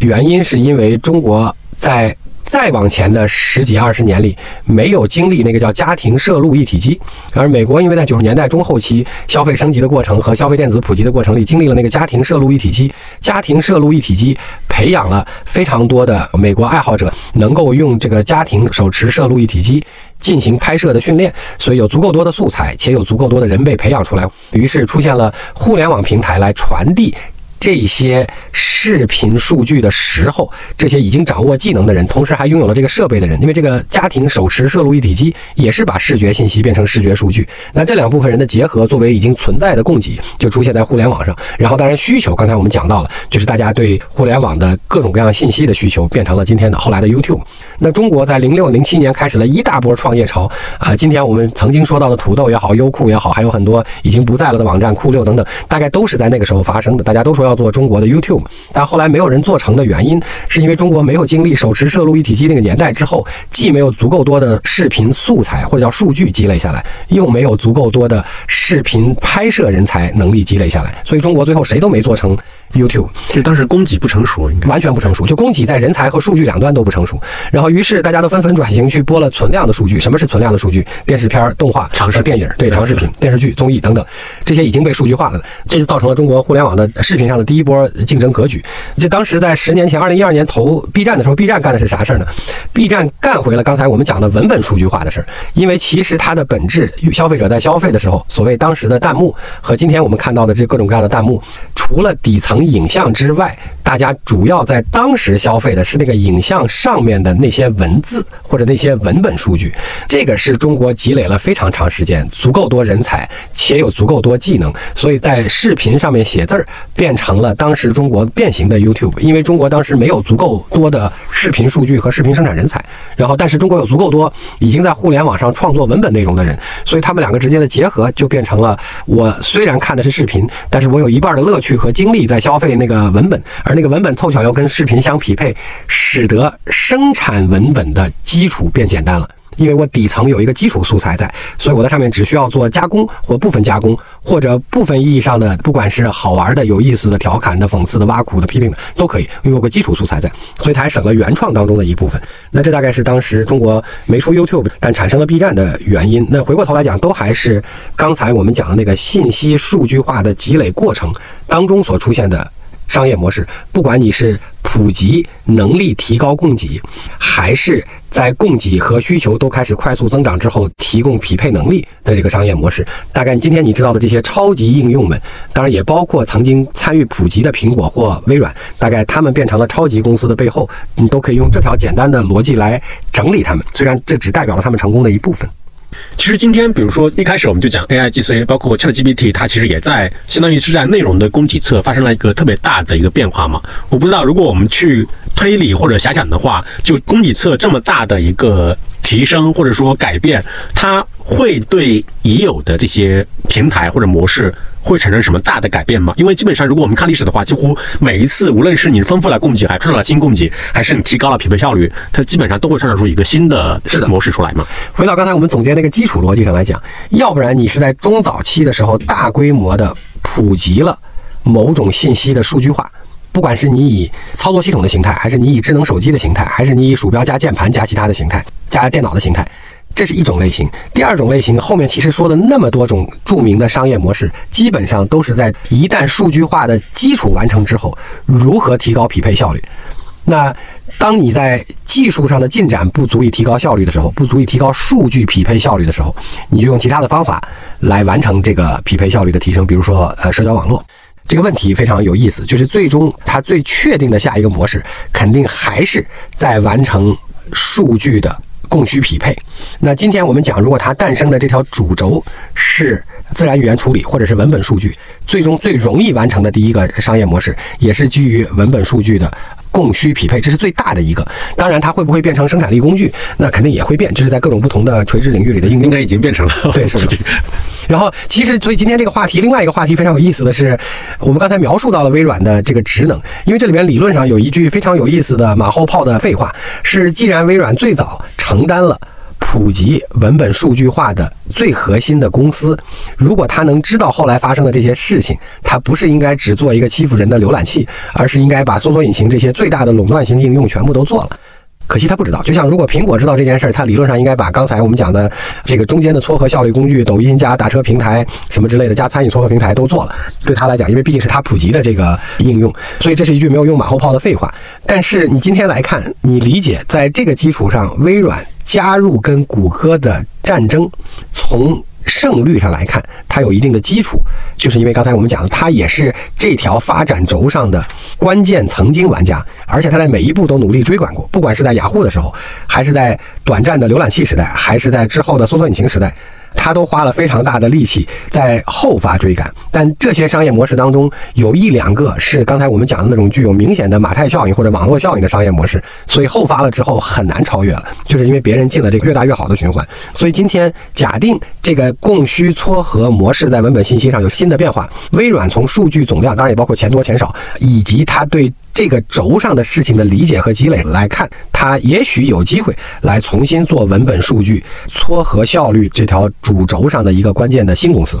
原因是因为中国在再往前的十几二十年里没有经历那个叫家庭摄录一体机，而美国因为在九十年代中后期消费升级的过程和消费电子普及的过程里经历了那个家庭摄录一体机，家庭摄录一体机培养了非常多的美国爱好者能够用这个家庭手持摄录一体机进行拍摄的训练，所以有足够多的素材且有足够多的人被培养出来，于是出现了互联网平台来传递这些视频数据的时候，这些已经掌握技能的人，同时还拥有了这个设备的人，因为这个家庭手持摄录一体机也是把视觉信息变成视觉数据。那这两部分人的结合，作为已经存在的供给，就出现在互联网上。然后，当然需求，刚才我们讲到了，就是大家对互联网的各种各样信息的需求，变成了今天的后来的 YouTube。那中国在零六零七年开始了一大波创业潮啊、呃，今天我们曾经说到的土豆也好，优酷也好，还有很多已经不在了的网站酷六等等，大概都是在那个时候发生的。大家都说要做中国的 YouTube， 但后来没有人做成的原因，是因为中国没有经历手持摄录一体机那个年代之后，既没有足够多的视频素材或者叫数据积累下来，又没有足够多的视频拍摄人才能力积累下来，所以中国最后谁都没做成 YouTube。 就当时供给不成熟，应该完全不成熟，就供给在人才和数据两端都不成熟。然后于是大家都纷纷转型去播了存量的数据。什么是存量的数据？电视片、动画、长视电影，对，长视频、电视剧、综艺等等，这些已经被数据化了。这就造成了中国互联网的视频上的第一波竞争格局。就当时在十年前，二零一二年投 B 站的时候 ，B 站干的是啥事儿呢 ？B 站干回了刚才我们讲的文本数据化的事儿，因为其实它的本质，消费者在消费的时候，所谓当时的弹幕和今天我们看到的这各种各样的弹幕，除了底层层影像之外，大家主要在当时消费的是那个影像上面的那些文字或者那些文本数据。这个是中国积累了非常长时间，足够多人才且有足够多技能，所以在视频上面写字儿变成了当时中国变形的 YouTube。 因为中国当时没有足够多的视频数据和视频生产人才，然后但是中国有足够多已经在互联网上创作文本内容的人，所以他们两个之间的结合就变成了，我虽然看的是视频，但是我有一半的乐趣和精力在消费那个文本，而那个文本凑巧要跟视频相匹配，使得生产文本的基础变简单了。因为我底层有一个基础素材在，所以我在上面只需要做加工或部分加工，或者部分意义上的，不管是好玩的、有意思的、调侃的、讽刺的、挖苦的、批评的都可以，因为我有个基础素材在，所以它还省了原创当中的一部分。那这大概是当时中国没出 YouTube 但产生了 B 站的原因。那回过头来讲，都还是刚才我们讲的那个信息数据化的积累过程当中所出现的商业模式，不管你是普及能力提高供给，还是在供给和需求都开始快速增长之后提供匹配能力的这个商业模式。大概今天你知道的这些超级应用们，当然也包括曾经参与普及的苹果或微软，大概他们变成了超级公司的背后，你都可以用这条简单的逻辑来整理他们，虽然这只代表了他们成功的一部分。其实今天比如说一开始我们就讲 A I G C， 包括 ChatGPT， 它其实也在相当于是在内容的供给侧发生了一个特别大的一个变化嘛。我不知道如果我们去推理或者遐想的话，就供给侧这么大的一个提升或者说改变，它会对已有的这些平台或者模式会产生什么大的改变吗？因为基本上如果我们看历史的话，几乎每一次无论是你丰富了供给，还创造了新供给，还是你提高了匹配效率，它基本上都会创造出一个新的模式出来嘛。回到刚才我们总结那个基础逻辑上来讲，要不然你是在中早期的时候大规模的普及了某种信息的数据化，不管是你以操作系统的形态，还是你以智能手机的形态，还是你以鼠标加键盘加其他的形态加电脑的形态，这是一种类型。第二种类型，后面其实说的那么多种著名的商业模式，基本上都是在一旦数据化的基础完成之后，如何提高匹配效率。那当你在技术上的进展不足以提高效率的时候，不足以提高数据匹配效率的时候，你就用其他的方法来完成这个匹配效率的提升，比如说呃社交网络。这个问题非常有意思，就是最终它最确定的下一个模式，肯定还是在完成数据的供需匹配。那今天我们讲，如果它诞生的这条主轴是自然语言处理或者是文本数据，最终最容易完成的第一个商业模式，也是基于文本数据的供需匹配，这是最大的一个。当然它会不会变成生产力工具，那肯定也会变，这是在各种不同的垂直领域里的应用，应该已经变成了。对，是的。然后其实所以今天这个话题，另外一个话题非常有意思的是，我们刚才描述到了微软的这个职能，因为这里面理论上有一句非常有意思的马后炮的废话，是既然微软最早承担了普及文本数据化的最核心的公司，如果他能知道后来发生的这些事情，他不是应该只做一个欺负人的浏览器，而是应该把搜索引擎这些最大的垄断型应用全部都做了。可惜他不知道，就像如果苹果知道这件事，他理论上应该把刚才我们讲的这个中间的撮合效率工具，抖音加打车平台什么之类的，加餐饮撮合平台都做了。对他来讲，因为毕竟是他普及的这个应用，所以这是一句没有用马后炮的废话。但是你今天来看，你理解在这个基础上，微软加入跟谷歌的战争，从胜率上来看，它有一定的基础，就是因为刚才我们讲的，它也是这条发展轴上的关键曾经玩家，而且它在每一步都努力追赶过，不管是在雅虎的时候，还是在短暂的浏览器时代，还是在之后的搜索引擎时代，它都花了非常大的力气在后发追赶。但这些商业模式当中，有一两个是刚才我们讲的那种具有明显的马太效应或者网络效应的商业模式，所以后发了之后很难超越了，就是因为别人进了这个越大越好的循环。所以今天假定这个供需撮合模式在文本信息上有新的变化，微软从数据总量，当然也包括钱多钱少，以及它对这个轴上的事情的理解和积累来看，它也许有机会来重新做文本数据撮合效率这条主轴上的一个关键的新公司。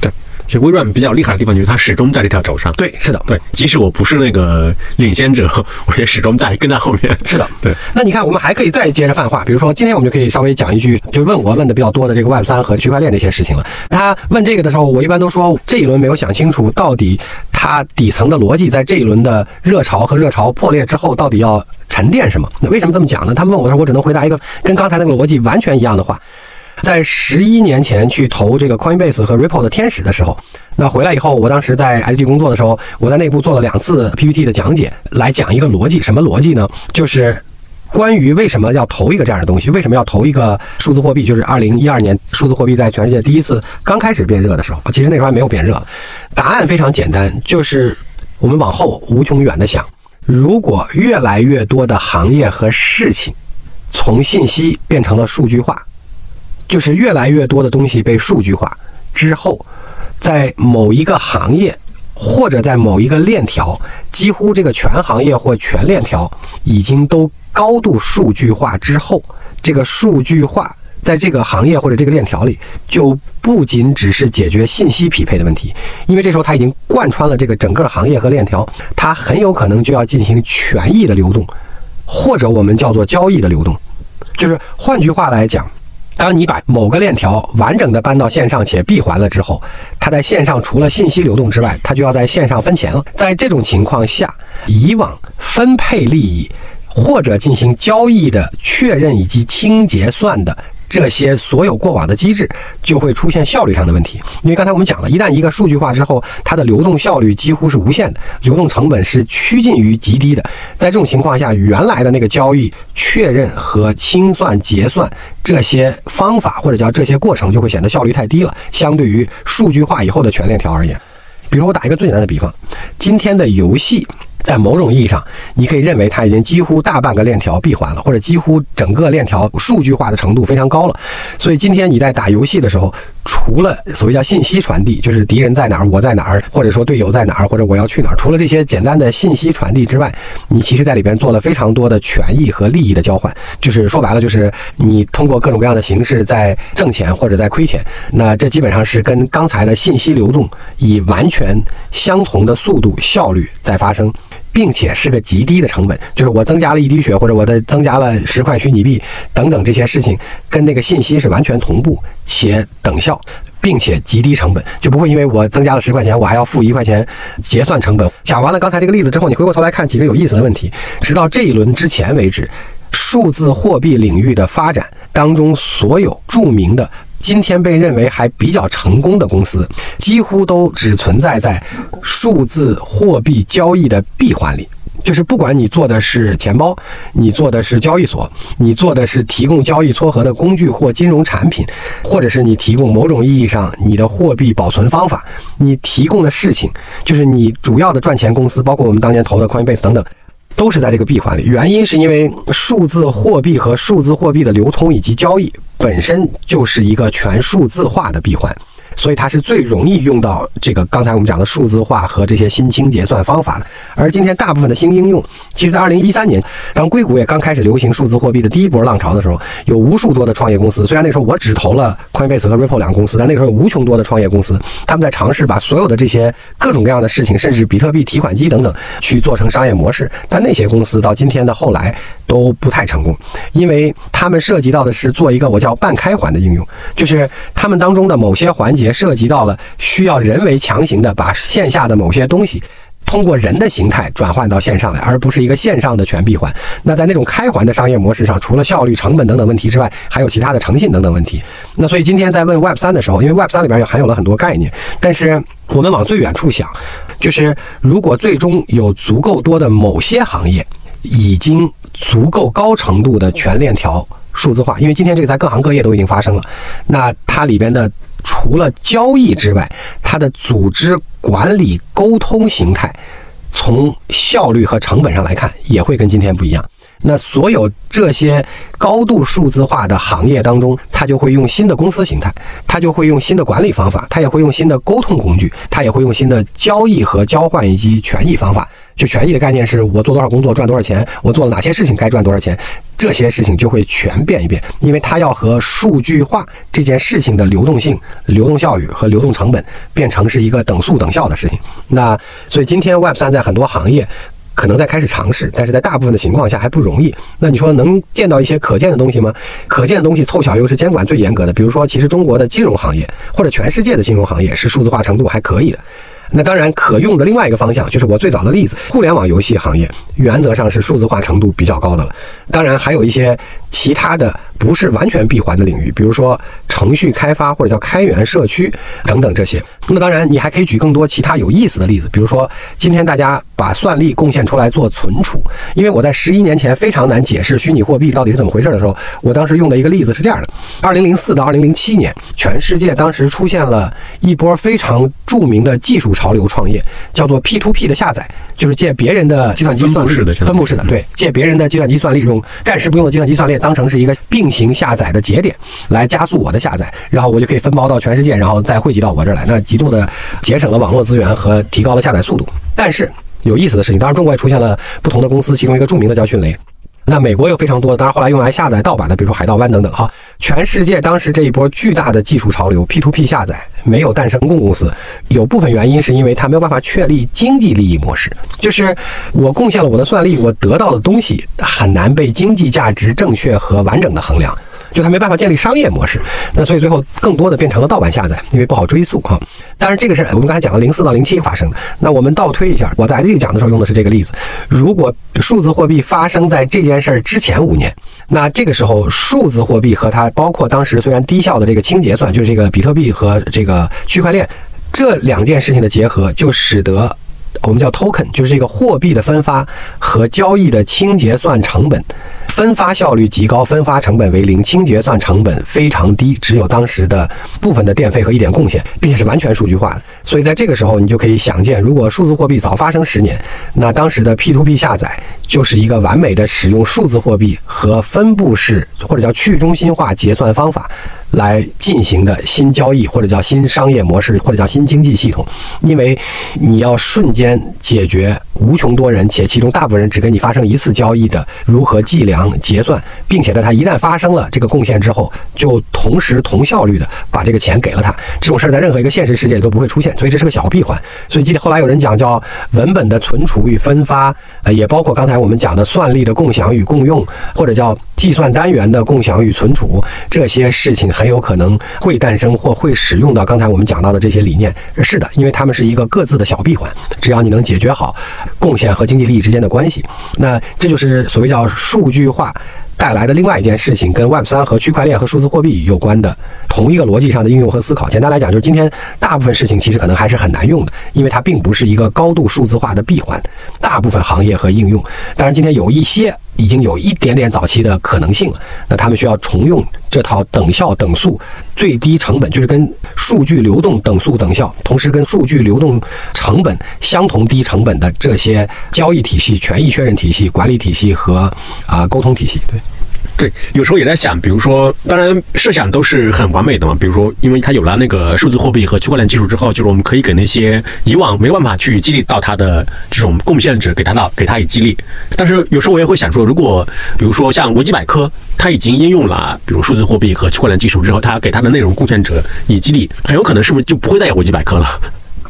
对，其实微软比较厉害的地方就是它始终在这条轴上。对，是的，对，即使我不是那个领先者，我也始终在跟在后面。是的，对。那你看，我们还可以再接着泛化，比如说今天我们就可以稍微讲一句，就问我问的比较多的这个 Web 三 和区块链这些事情了。他问这个的时候，我一般都说这一轮没有想清楚到底它底层的逻辑在这一轮的热潮和热潮破裂之后到底要沉淀什么。那为什么这么讲呢？他们问我的时候，我只能回答一个跟刚才那个逻辑完全一样的话，在十一年前去投这个 Coinbase 和 Ripple 的天使的时候，那回来以后，我当时在 I D G 工作的时候，我在内部做了两次 P P T 的讲解，来讲一个逻辑。什么逻辑呢？就是关于为什么要投一个这样的东西，为什么要投一个数字货币，就是二零一二年数字货币在全世界第一次刚开始变热的时候，其实那时候还没有变热。答案非常简单，就是我们往后无穷远的想，如果越来越多的行业和事情从信息变成了数据化，就是越来越多的东西被数据化之后，在某一个行业或者在某一个链条，几乎这个全行业或全链条已经都高度数据化之后，这个数据化在这个行业或者这个链条里，就不仅只是解决信息匹配的问题，因为这时候它已经贯穿了这个整个行业和链条，它很有可能就要进行权益的流动，或者我们叫做交易的流动。就是换句话来讲，当你把某个链条完整的搬到线上且闭环了之后，它在线上除了信息流动之外，它就要在线上分钱了。在这种情况下，以往分配利益或者进行交易的确认以及清结算的这些所有过往的机制，就会出现效率上的问题。因为刚才我们讲了，一旦一个数据化之后，它的流动效率几乎是无限的，流动成本是趋近于极低的。在这种情况下，原来的那个交易确认和清算结算这些方法或者叫这些过程，就会显得效率太低了，相对于数据化以后的全链条而言。比如我打一个最简单的比方，今天的游戏在某种意义上，你可以认为它已经几乎大半个链条闭环了，或者几乎整个链条数据化的程度非常高了。所以今天你在打游戏的时候，除了所谓叫信息传递，就是敌人在哪儿，我在哪儿，或者说队友在哪儿，或者我要去哪儿，除了这些简单的信息传递之外，你其实在里边做了非常多的权益和利益的交换。就是说白了，就是你通过各种各样的形式在挣钱或者在亏钱。那这基本上是跟刚才的信息流动以完全相同的速度、效率在发生。并且是个极低的成本，就是我增加了一滴血，或者我的增加了十块虚拟币等等，这些事情跟那个信息是完全同步且等效，并且极低成本，就不会因为我增加了十块钱，我还要付一块钱结算成本。讲完了刚才这个例子之后，你回过头来看几个有意思的问题。直到这一轮之前为止，数字货币领域的发展当中，所有著名的今天被认为还比较成功的公司，几乎都只存在在数字货币交易的闭环里。就是不管你做的是钱包，你做的是交易所，你做的是提供交易撮合的工具或金融产品，或者是你提供某种意义上你的货币保存方法，你提供的事情，就是你主要的赚钱公司，包括我们当年投的 Coinbase 等等，都是在这个闭环里。原因是因为数字货币和数字货币的流通以及交易本身就是一个全数字化的闭环，所以它是最容易用到这个刚才我们讲的数字化和这些新清结算方法的。而今天大部分的新应用，其实在二零一三年当硅谷也刚开始流行数字货币的第一波浪潮的时候，有无数多的创业公司，虽然那时候我只投了 Coinbase 和 Ripple 两个公司，但那时候有无穷多的创业公司，他们在尝试把所有的这些各种各样的事情，甚至比特币提款机等等，去做成商业模式。但那些公司到今天的后来都不太成功，因为他们涉及到的是做一个我叫半开环的应用，就是他们当中的某些环节涉及到了需要人为强行的把线下的某些东西通过人的形态转换到线上来，而不是一个线上的全闭环。那在那种开环的商业模式上，除了效率、成本等等问题之外，还有其他的诚信等等问题。那所以今天在问 Web 三的时候，因为 Web 三 里边也含有了很多概念，但是我们往最远处想，就是如果最终有足够多的某些行业已经足够高程度的全链条数字化，因为今天这个在各行各业都已经发生了，那它里边的除了交易之外，它的组织管理沟通形态从效率和成本上来看也会跟今天不一样。那所有这些高度数字化的行业当中，它就会用新的公司形态，它就会用新的管理方法，它也会用新的沟通工具，它也会用新的交易和交换以及权益方法。就权益的概念是我做多少工作赚多少钱，我做了哪些事情该赚多少钱，这些事情就会全变一变，因为它要和数据化这件事情的流动性、流动效率和流动成本变成是一个等速等效的事情。那所以今天 Web 三 在很多行业可能在开始尝试，但是在大部分的情况下还不容易。那你说能见到一些可见的东西吗？可见的东西凑巧又是监管最严格的，比如说其实中国的金融行业或者全世界的金融行业是数字化程度还可以的。那当然可用的另外一个方向就是我最早的例子，互联网游戏行业原则上是数字化程度比较高的了。当然还有一些其他的不是完全闭环的领域，比如说程序开发或者叫开源社区等等这些。那当然你还可以举更多其他有意思的例子，比如说今天大家把算力贡献出来做存储，因为我在十一年前非常难解释虚拟货币到底是怎么回事的时候，我当时用的一个例子是这样的：二零零四到二零零七年，全世界当时出现了一波非常著名的技术潮流创业，叫做 P two P 的下载，就是借别人的计算机算力，分布式的，分布式的，对，借别人的计算机算力，用暂时不用的计算机算力当成是一个并行下载的节点来加速我的下载，然后我就可以分包到全世界，然后再汇集到我这儿来，那极度的节省了网络资源和提高了下载速度。但是有意思的事情，当然中国也出现了不同的公司，其中一个著名的叫迅雷。那美国有非常多，当然后来用来下载盗版的，比如说海盗湾等等哈。全世界当时这一波巨大的技术潮流 P two P 下载没有诞生公共公司，有部分原因是因为它没有办法确立经济利益模式，就是我贡献了我的算力，我得到的东西很难被经济价值正确和完整的衡量，就它没办法建立商业模式，那所以最后更多的变成了盗版下载，因为不好追溯哈。当然这个是我们刚才讲了零四到零七发生的，那我们倒推一下，我在这里讲的时候用的是这个例子，如果数字货币发生在这件事之前五年，那这个时候数字货币和它包括当时虽然低效的这个轻结算，就是这个比特币和这个区块链这两件事情的结合，就使得我们叫 token， 就是这个货币的分发和交易的清结算成本，分发效率极高，分发成本为零，清结算成本非常低，只有当时的部分的电费和一点贡献，并且是完全数据化的。所以在这个时候你就可以想见，如果数字货币早发生十年，那当时的 P two P 下载就是一个完美的使用数字货币和分布式或者叫去中心化结算方法来进行的新交易，或者叫新商业模式，或者叫新经济系统。因为你要瞬间解决无穷多人且其中大部分人只跟你发生一次交易的如何计量结算，并且在它一旦发生了这个贡献之后，就同时同效率的把这个钱给了他，这种事在任何一个现实世界里都不会出现，所以这是个小闭环。所以记得后来有人讲叫文本的存储与分发、呃、也包括刚才我们讲的算力的共享与共用，或者叫计算单元的共享与存储，这些事情很有可能会诞生或会使用到刚才我们讲到的这些理念。是的，因为它们是一个各自的小闭环，只要你能解决好贡献和经济利益之间的关系，那这就是所谓叫数据化带来的另外一件事情，跟 web 三 和区块链和数字货币有关的同一个逻辑上的应用和思考。简单来讲，就是今天大部分事情其实可能还是很难用的，因为它并不是一个高度数字化的闭环，大部分行业和应用。当然今天有一些已经有一点点早期的可能性了，那他们需要重用这套等效等速最低成本，就是跟数据流动等速等效，同时跟数据流动成本相同低成本的这些交易体系、权益确认体系、管理体系和啊、呃、沟通体系。对。对，有时候也在想，比如说，当然设想都是很完美的嘛。比如说，因为它有了那个数字货币和区块链技术之后，就是我们可以给那些以往没办法去激励到它的这种贡献者，给它到给它以激励。但是有时候我也会想说，如果比如说像维基百科，它已经应用了比如数字货币和区块链技术之后，它给它的内容贡献者以激励，很有可能是不是就不会再有维基百科了？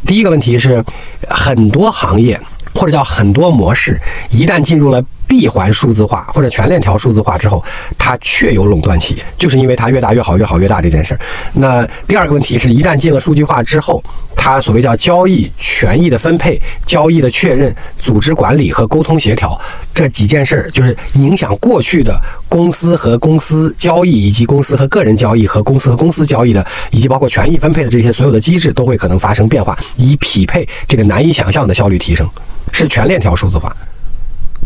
第一个问题是，很多行业或者叫很多模式，一旦进入了闭环数字化或者全链条数字化之后，它确有垄断企业，就是因为它越大越好越好越大这件事儿。那第二个问题是，一旦进了数据化之后，它所谓叫交易权益的分配、交易的确认、组织管理和沟通协调这几件事儿，就是影响过去的公司和公司交易以及公司和个人交易和公司和公司交易的，以及包括权益分配的这些所有的机制都会可能发生变化，以匹配这个难以想象的效率提升，是全链条数字化。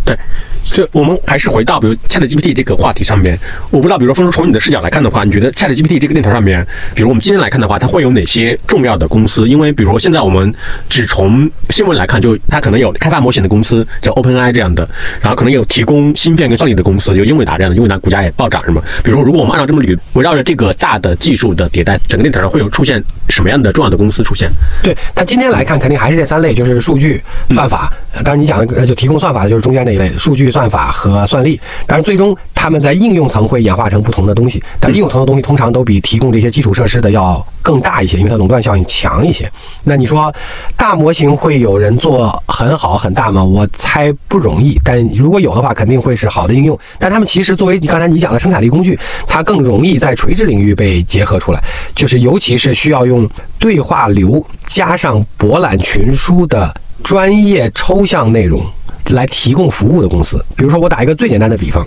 对，所以我们还是回到比如 ChatGPT 这个话题上面。我不知道，比如说从你的视角来看的话，你觉得 ChatGPT 这个链条上面，比如我们今天来看的话，它会有哪些重要的公司？因为比如说现在我们只从新闻来看，就它可能有开发模型的公司叫 OpenAI 这样的，然后可能有提供芯片跟算力的公司，就英伟达这样的，英伟达股价也暴涨什么。比如说如果我们按照这么捋，围绕着这个大的技术的迭代，整个链条上会有出现什么样的重要的公司出现？对，它今天来看肯定还是这三类，就是数据、算法、当然你讲的就提供算法就是中间那一类，数据算法和算力。当然最终他们在应用层会演化成不同的东西，但应用层的东西通常都比提供这些基础设施的要更大一些，因为它垄断效应强一些。那你说大模型会有人做很好很大吗？我猜不容易，但如果有的话肯定会是好的应用。但他们其实作为你刚才你讲的生产力工具，它更容易在垂直领域被结合出来，就是尤其是需要用对话流加上博览群书的专业抽象内容来提供服务的公司。比如说我打一个最简单的比方，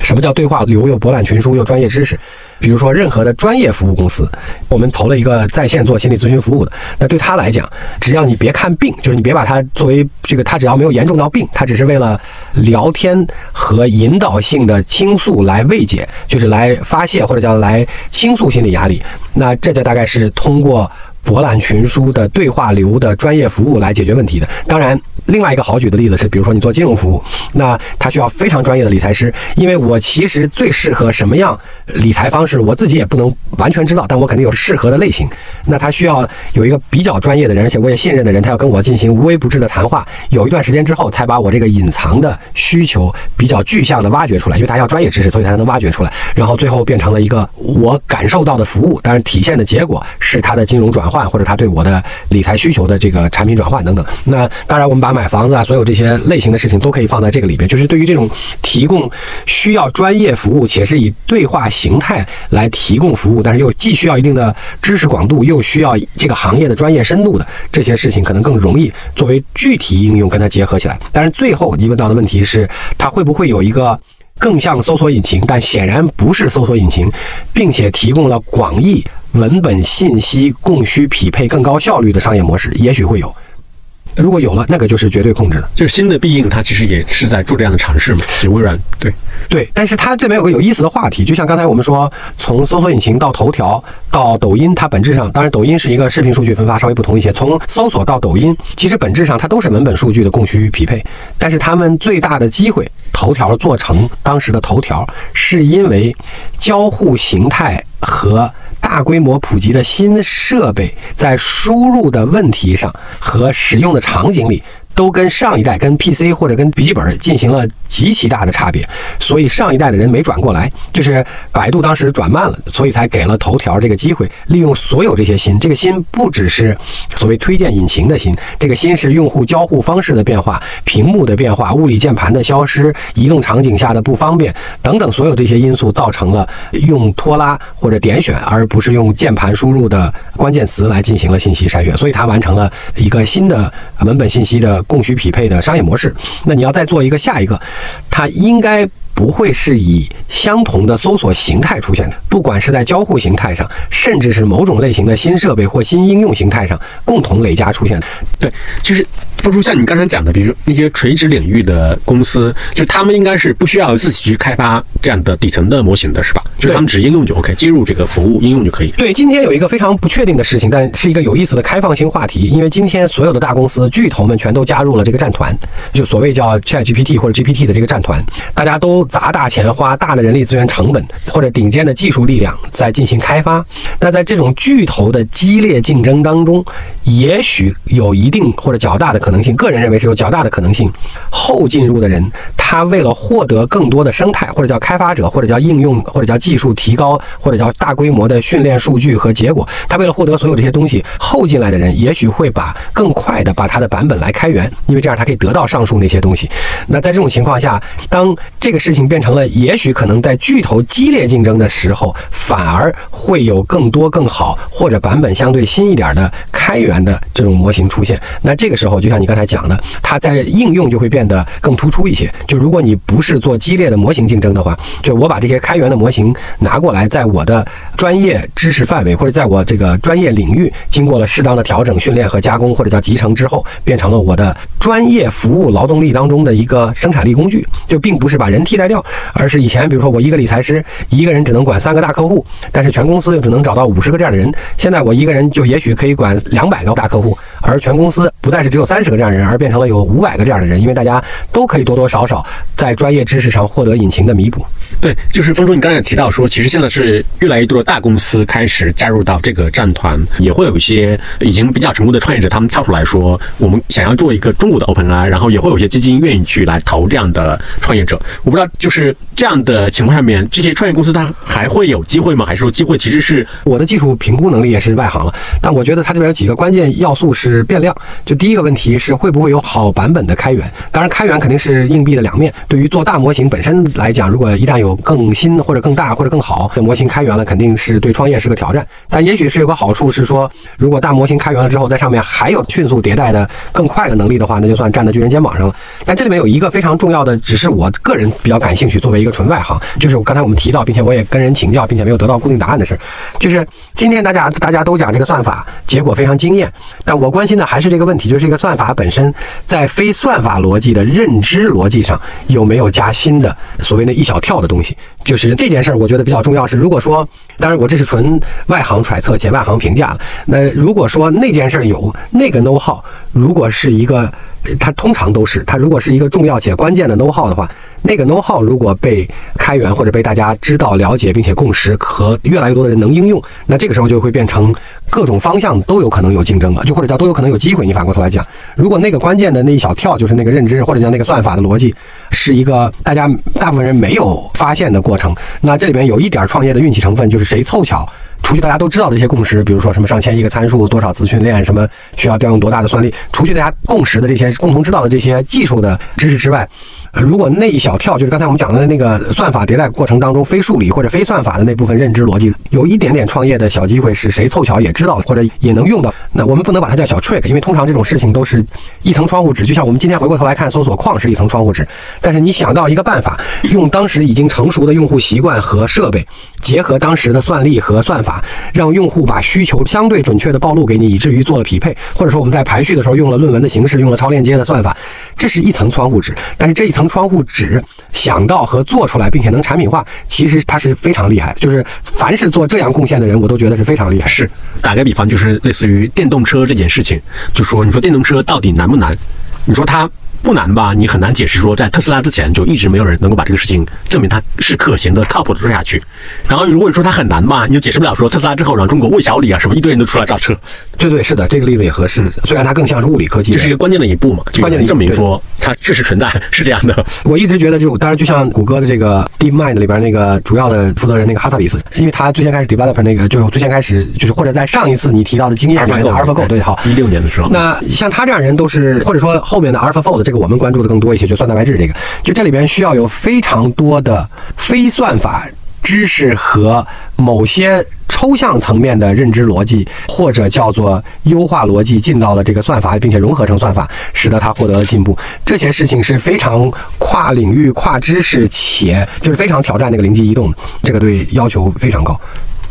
什么叫对话流又博览群书又专业知识？比如说任何的专业服务公司，我们投了一个在线做心理咨询服务的，那对他来讲，只要你别看病，就是你别把它作为这个，他只要没有严重到病，他只是为了聊天和引导性的倾诉来慰藉，就是来发泄或者叫来倾诉心理压力，那这就大概是通过博览群书的对话流的专业服务来解决问题的。当然另外一个好举的例子是，比如说你做金融服务，那它需要非常专业的理财师，因为我其实最适合什么样理财方式我自己也不能完全知道，但我肯定有适合的类型，那它需要有一个比较专业的人，而且我也信任的人，他要跟我进行无微不至的谈话，有一段时间之后才把我这个隐藏的需求比较具象的挖掘出来，因为它要专业知识，所以才能挖掘出来，然后最后变成了一个我感受到的服务，当然体现的结果是它的金融转换或者他对我的理财需求的这个产品转换等等。那当然我们把买房子啊，所有这些类型的事情都可以放在这个里边，就是对于这种提供需要专业服务且是以对话形态来提供服务，但是又既需要一定的知识广度又需要这个行业的专业深度的这些事情，可能更容易作为具体应用跟它结合起来。但是最后你问到的问题是，它会不会有一个更像搜索引擎，但显然不是搜索引擎，并且提供了广义文本信息供需匹配更高效率的商业模式？也许会有，如果有了，那个就是绝对控制的。这个新的必应它其实也是在做这样的尝试嘛，就微软对对。但是它这边有个有意思的话题，就像刚才我们说，从搜索引擎到头条到抖音，它本质上，当然抖音是一个视频数据分发稍微不同一些，从搜索到抖音其实本质上它都是文本数据的供需匹配，但是他们最大的机会，头条做成当时的头条，是因为交互形态和大规模普及的新设备在输入的问题上和使用的场景里都跟上一代跟 P C 或者跟笔记本进行了极其大的差别，所以上一代的人没转过来，就是百度当时转慢了，所以才给了头条这个机会，利用所有这些新，这个新不只是所谓推荐引擎的新，这个新是用户交互方式的变化、屏幕的变化、物理键盘的消失、移动场景下的不方便等等，所有这些因素造成了用拖拉或者点选而不是用键盘输入的关键词来进行了信息筛选，所以它完成了一个新的文本信息的供需匹配的商业模式。那你要再做一个下一个，它应该不会是以相同的搜索形态出现的，不管是在交互形态上，甚至是某种类型的新设备或新应用形态上共同累加出现的。对，就是不如像你刚才讲的，比如说那些垂直领域的公司，就他们应该是不需要自己去开发这样的底层的模型的，是吧？就是他们只应用就 OK， 接入这个服务应用就可以。对，今天有一个非常不确定的事情，但是一个有意思的开放性话题，因为今天所有的大公司巨头们全都加入了这个战团，就所谓叫 ChatGPT 或者 G P T 的这个战团，大家都砸大钱花大的人力资源成本或者顶尖的技术力量在进行开发。那在这种巨头的激烈竞争当中，也许有一定或者较大的可能性，个人认为是有较大的可能性，后进入的人他为了获得更多的生态或者叫开发者或者叫应用或者叫技术提高或者叫大规模的训练数据和结果，他为了获得所有这些东西，后进来的人也许会把更快的把他的版本来开源，因为这样他可以得到上述那些东西。那在这种情况下，当这个事情变成了也许可能在巨头激烈竞争的时候，反而会有更多更好或者版本相对新一点的开源的这种模型出现。那这个时候就像你刚才讲的，它在应用就会变得更突出一些，就如果你不是做激烈的模型竞争的话，就我把这些开源的模型拿过来，在我的专业知识范围或者在我这个专业领域经过了适当的调整、训练和加工或者叫集成之后，变成了我的专业服务劳动力当中的一个生产力工具，就并不是把人替代掉，而是以前比如说我一个理财师一个人只能管三个大客户，但是全公司又只能找到五十个这样的人，现在我一个人就也许可以管两百个大客户，而全公司不再是只有三十个这样的人，而变成了有五百个这样的人，因为大家都可以多多少少在专业知识上获得引擎的弥补。对，就是方舟，你刚才也提到说，其实现在是越来越多的大公司开始加入到这个战团，也会有一些已经比较成功的创业者，他们跳出来说，我们想要做一个中国的 OpenAI， 然后也会有一些基金愿意去来投这样的创业者。我不知道，就是这样的情况下面，这些创业公司它还会有机会吗？还是说机会其实是我的技术评估能力也是外行了，但我觉得它这边有几个关键要素是变量。就第一个问题是会不会有好版本的开源？当然，开源肯定是硬币的两面。对于做大模型本身来讲，如果一旦有更新或者更大或者更好的模型开源了，肯定是对创业是个挑战。但也许是有个好处是说，如果大模型开源了之后，在上面还有迅速迭代的更快的能力的话，那就算站在巨人肩膀上了。但这里面有一个非常重要的，只是我个人比较感兴趣，作为一个纯外行，就是刚才我们提到，并且我也跟人请教，并且没有得到固定答案的事，就是今天大家大家都讲这个算法，结果非常惊艳，但我关心的还是这个问题，就是这个算法本身在非算法逻辑的认知逻辑上有没有加新的所谓那一小跳的东西。就是这件事儿，我觉得比较重要是，如果说，当然我这是纯外行揣测且外行评价了，那如果说那件事儿有那个 know how， 如果是一个，它通常都是它如果是一个重要且关键的 know how 的话，那个 know how 如果被开源或者被大家知道了解并且共识和越来越多的人能应用，那这个时候就会变成各种方向都有可能有竞争了，就或者叫都有可能有机会。你反过头来讲，如果那个关键的那一小跳，就是那个认知或者叫那个算法的逻辑，是一个大家大部分人没有发现的过程，那这里边有一点创业的运气成分，就是谁凑巧除去大家都知道的一些共识，比如说什么上千亿个参数、多少次训练、什么需要调用多大的算力，除去大家共识的这些共同知道的这些技术的知识之外，呃、如果那一小跳，就是刚才我们讲的那个算法迭代过程当中非数理或者非算法的那部分认知逻辑，有一点点创业的小机会，是谁凑巧也知道或者也能用到。那我们不能把它叫小 trick， 因为通常这种事情都是一层窗户纸，就像我们今天回过头来看搜索框是一层窗户纸，但是你想到一个办法，用当时已经成熟的用户习惯和设备，结合当时的算力和算法，让用户把需求相对准确的暴露给你，以至于做了匹配，或者说我们在排序的时候用了论文的形式，用了超链接的算法，这是一层窗户纸。但是这一层窗户纸想到和做出来并且能产品化，其实它是非常厉害的，就是凡是做这样贡献的人，我都觉得是非常厉害。是打个比方，就是类似于电动车这件事情，就说你说电动车到底难不难，你说它不难吧，你很难解释说在特斯拉之前就一直没有人能够把这个事情证明它是可行的、靠谱的做下去。然后如果你说它很难吧，你就解释不了说特斯拉之后让中国魏小李啊什么一堆人都出来造车。对对，是的，这个例子也合适，虽然它更像是物理科技，这是一个关键的一步嘛，关键的证明说它确实存在，是这样的。我一直觉得就当然就像谷歌的这个 Deep Mind 里边那个主要的负责人那个哈萨比斯，因为他最先开始 developer 那个就是最先开始就是或者在上一次你提到的经验里面的 AlphaGo 对，好，一六年的时候，那像他这样人都是或者说后面的 AlphaFold 这个。我们关注的更多一些，就算蛋白质这个，就这里边需要有非常多的非算法知识和某些抽象层面的认知逻辑，或者叫做优化逻辑进到了这个算法，并且融合成算法，使得它获得了进步。这些事情是非常跨领域、跨知识，且就是非常挑战那个灵机一动，这个对要求非常高。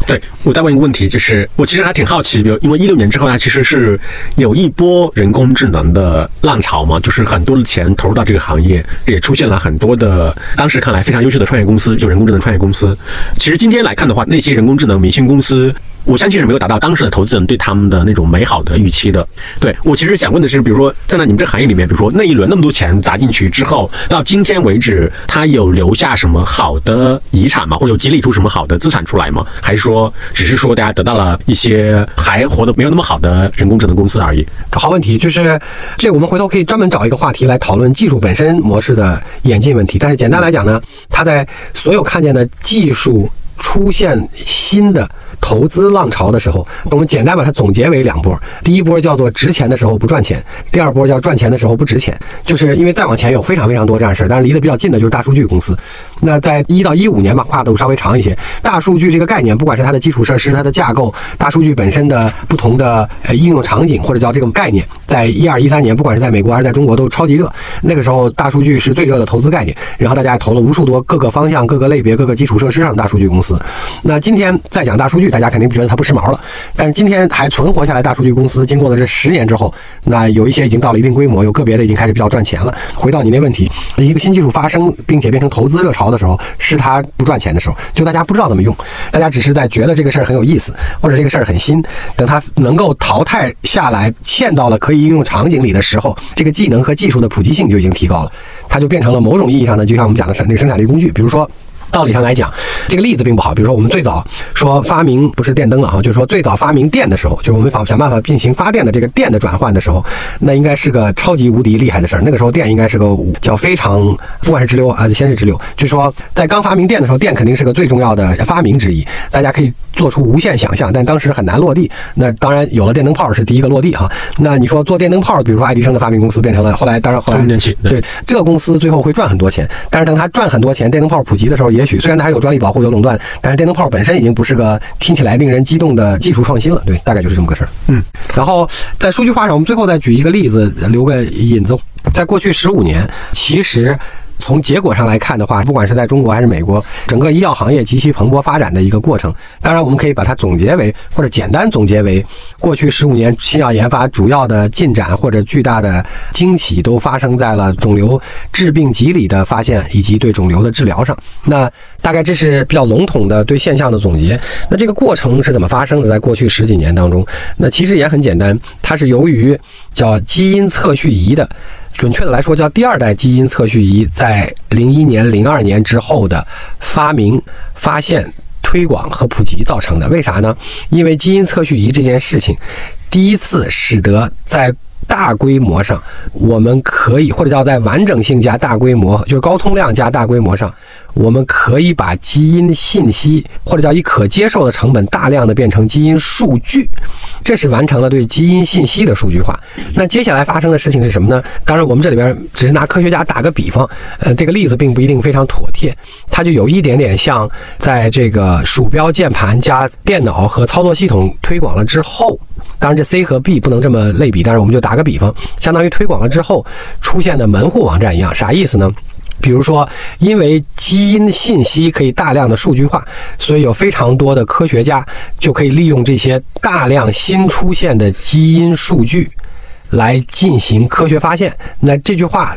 对，我再问一个问题，就是我其实还挺好奇，比如因为一六年之后它其实是有一波人工智能的浪潮嘛，就是很多的钱投入到这个行业，也出现了很多的当时看来非常优秀的创业公司，就人工智能创业公司。其实今天来看的话，那些人工智能明星公司，我相信是没有达到当时的投资人对他们的那种美好的预期的。对，我其实想问的是，比如说在你们这行业里面，比如说那一轮那么多钱砸进去之后，到今天为止，它有留下什么好的遗产吗？或者有积累出什么好的资产出来吗？还是说只是说大家得到了一些还活得没有那么好的人工智能公司而已？好问题，就是这我们回头可以专门找一个话题来讨论技术本身模式的演进问题。但是简单来讲呢，它在所有看见的技术出现新的投资浪潮的时候，我们简单把它总结为两波。第一波叫做值钱的时候不赚钱，第二波叫赚钱的时候不值钱。就是因为再往前有非常非常多这样的事，但是离得比较近的就是大数据公司。那在一到一五年吧，跨度稍微长一些。大数据这个概念，不管是它的基础设施、它的架构，大数据本身的不同的呃应用场景，或者叫这个概念，在一二一三年，不管是在美国还是在中国都超级热。那个时候大数据是最热的投资概念，然后大家投了无数多各个方向、各个类别、各个基础设施上的大数据公司。那今天再讲大数据，大家肯定不觉得它不时髦了，但是今天还存活下来大数据公司，经过了这十年之后，那有一些已经到了一定规模，有个别的已经开始比较赚钱了。回到你那问题，一个新技术发生并且变成投资热潮的时候，是它不赚钱的时候，就大家不知道怎么用，大家只是在觉得这个事儿很有意思，或者这个事儿很新。等它能够淘汰下来，嵌到了可以应用场景里的时候，这个技能和技术的普及性就已经提高了，它就变成了某种意义上的，就像我们讲的那个生产力工具，比如说。道理上来讲，这个例子并不好。比如说我们最早说发明不是电灯了哈，就是说最早发明电的时候，就是我们想想办法进行发电的这个电的转换的时候，那应该是个超级无敌厉害的事儿。那个时候电应该是个叫非常，不管是直流啊，先是直流。据说在刚发明电的时候，电肯定是个最重要的发明之一，大家可以做出无限想象，但当时很难落地。那当然有了电灯泡是第一个落地哈。那你说做电灯泡，比如说爱迪生的发明公司变成了后来，当然后来对这个公司最后会赚很多钱，但是等它赚很多钱，电灯泡普及的时候也。也许虽然它还有专利保护、有垄断，但是电灯泡本身已经不是个听起来令人激动的技术创新了。对，大概就是这么个事儿。嗯，然后在数据化上，我们最后再举一个例子，留个引子。在过去十五年，其实。从结果上来看的话，不管是在中国还是美国，整个医药行业极其蓬勃发展的一个过程。当然，我们可以把它总结为，或者简单总结为，过去十五年新药研发主要的进展或者巨大的惊喜都发生在了肿瘤致病机理的发现以及对肿瘤的治疗上。那大概这是比较笼统的对现象的总结。那这个过程是怎么发生的？在过去十几年当中，那其实也很简单，它是由于叫基因测序仪的。准确的来说，叫第二代基因测序仪，在零一年、零二年之后的发明、发现、推广和普及造成的。为啥呢？因为基因测序仪这件事情，第一次使得在大规模上，我们可以或者叫在完整性加大规模，就是高通量加大规模上，我们可以把基因信息或者叫以可接受的成本大量的变成基因数据，这是完成了对基因信息的数据化。那接下来发生的事情是什么呢？当然我们这里边只是拿科学家打个比方，呃，这个例子并不一定非常妥帖，它就有一点点像在这个鼠标键盘加电脑和操作系统推广了之后，当然这 C 和 B 不能这么类比，但是我们就打个比方，相当于推广了之后出现的门户网站一样。啥意思呢？比如说，因为基因信息可以大量的数据化，所以有非常多的科学家就可以利用这些大量新出现的基因数据来进行科学发现。那这句话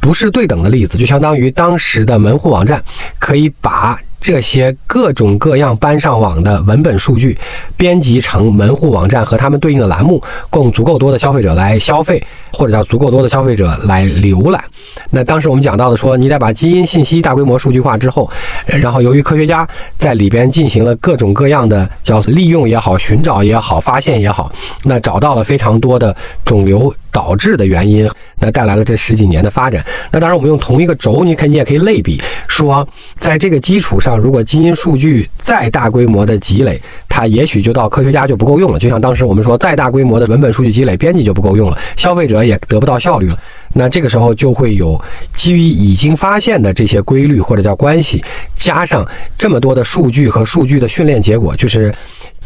不是对等的例子，就相当于当时的门户网站可以把这些各种各样搬上网的文本数据编辑成门户网站和他们对应的栏目，供足够多的消费者来消费，或者叫足够多的消费者来浏览。那当时我们讲到的说，你得把基因信息大规模数据化之后，然后由于科学家在里边进行了各种各样的叫利用也好、寻找也好、发现也好，那找到了非常多的肿瘤导致的原因，那带来了这十几年的发展。那当然我们用同一个轴，你看你也可以类比说，在这个基础上，如果基因数据再大规模的积累，它也许就到科学家就不够用了，就像当时我们说再大规模的文本数据积累，编辑就不够用了，消费者也得不到效率了。那这个时候就会有基于已经发现的这些规律或者叫关系，加上这么多的数据和数据的训练结果，就是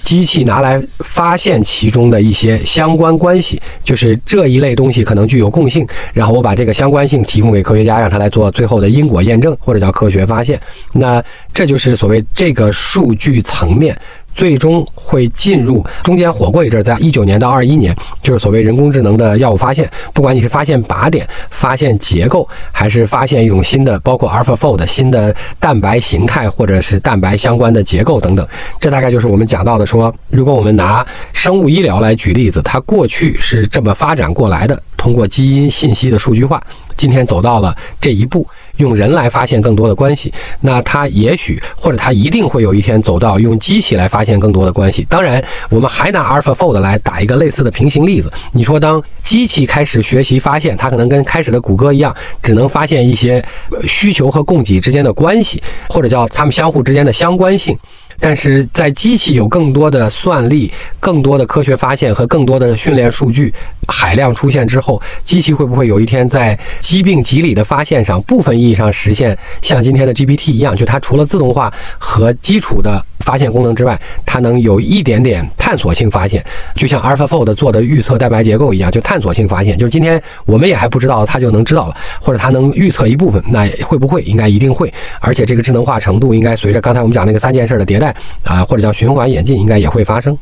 机器拿来发现其中的一些相关关系，就是这一类东西可能具有共性，然后我把这个相关性提供给科学家，让他来做最后的因果验证或者叫科学发现。那这就是所谓这个数据层面最终会进入，中间火过一阵，在一九年到二一年，就是所谓人工智能的药物发现。不管你是发现靶点、发现结构，还是发现一种新的，包括 AlphaFold 新的蛋白形态或者是蛋白相关的结构等等，这大概就是我们讲到的说，如果我们拿生物医疗来举例子，它过去是这么发展过来的，通过基因信息的数据化，今天走到了这一步，用人来发现更多的关系。那它也许或者它一定会有一天走到用机器来发现更多的关系。当然我们还拿 AlphaFold 来打一个类似的平行例子，你说当机器开始学习发现，它可能跟开始的谷歌一样，只能发现一些需求和供给之间的关系，或者叫它们相互之间的相关性，但是在机器有更多的算力、更多的科学发现和更多的训练数据海量出现之后，机器会不会有一天在疾病机理的发现上部分意义上实现像今天的 G P T 一样，就它除了自动化和基础的发现功能之外，它能有一点点探索性发现，就像 AlphaFold 做的预测蛋白结构一样，就探索性发现，就是今天我们也还不知道，它就能知道了，或者它能预测一部分。那会不会？应该一定会，而且这个智能化程度应该随着刚才我们讲那个三件事的迭代啊，或者叫循环演进，应该也会发生。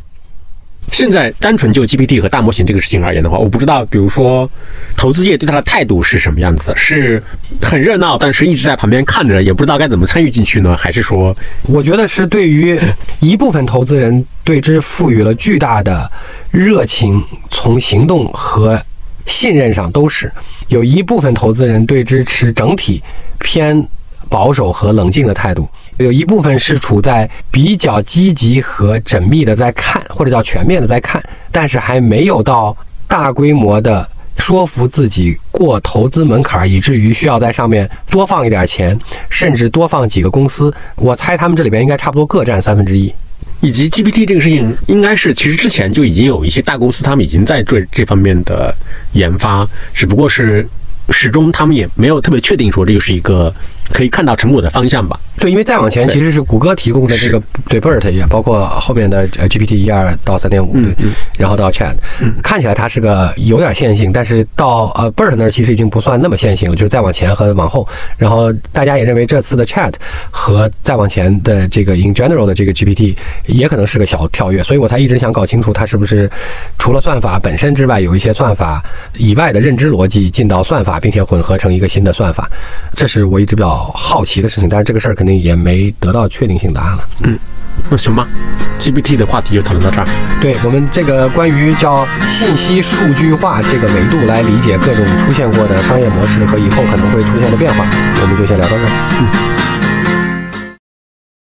现在单纯就 G P T 和大模型这个事情而言的话，我不知道，比如说投资界对它的态度是什么样子，是很热闹，但是一直在旁边看着，也不知道该怎么参与进去呢？还是说，我觉得是对于一部分投资人对之赋予了巨大的热情，从行动和信任上都是；有一部分投资人对之持整体偏保守和冷静的态度，有一部分是处在比较积极和缜密的在看，或者叫全面的在看，但是还没有到大规模的说服自己过投资门槛，以至于需要在上面多放一点钱，甚至多放几个公司。我猜他们这里边应该差不多各占三分之一。以及 G P T 这个事情，应该是其实之前就已经有一些大公司，他们已经在做这方面的研发，只不过是始终他们也没有特别确定说这就是一个可以看到成果的方向吧。对，因为再往前其实是谷歌提供的这个对 B E R T 也包括后面的 G P T 一二到三点五，然后到 Chat，嗯、看起来它是个有点线性，但是到呃 B E R T 那儿其实已经不算那么线性了，就是再往前和往后。然后大家也认为这次的 Chat 和再往前的这个 in general 的这个 G P T 也可能是个小跳跃，所以我才一直想搞清楚它是不是除了算法本身之外，有一些算法以外的认知逻辑进到算法，并且混合成一个新的算法。这是我一直比较好奇的事情，但是这个事儿肯定也没得到确定性答案了。嗯，那行吧 ，G P T 的话题就讨论到这儿。对，我们这个关于叫信息数据化这个维度来理解各种出现过的商业模式和以后可能会出现的变化，我们就先聊到这儿。嗯。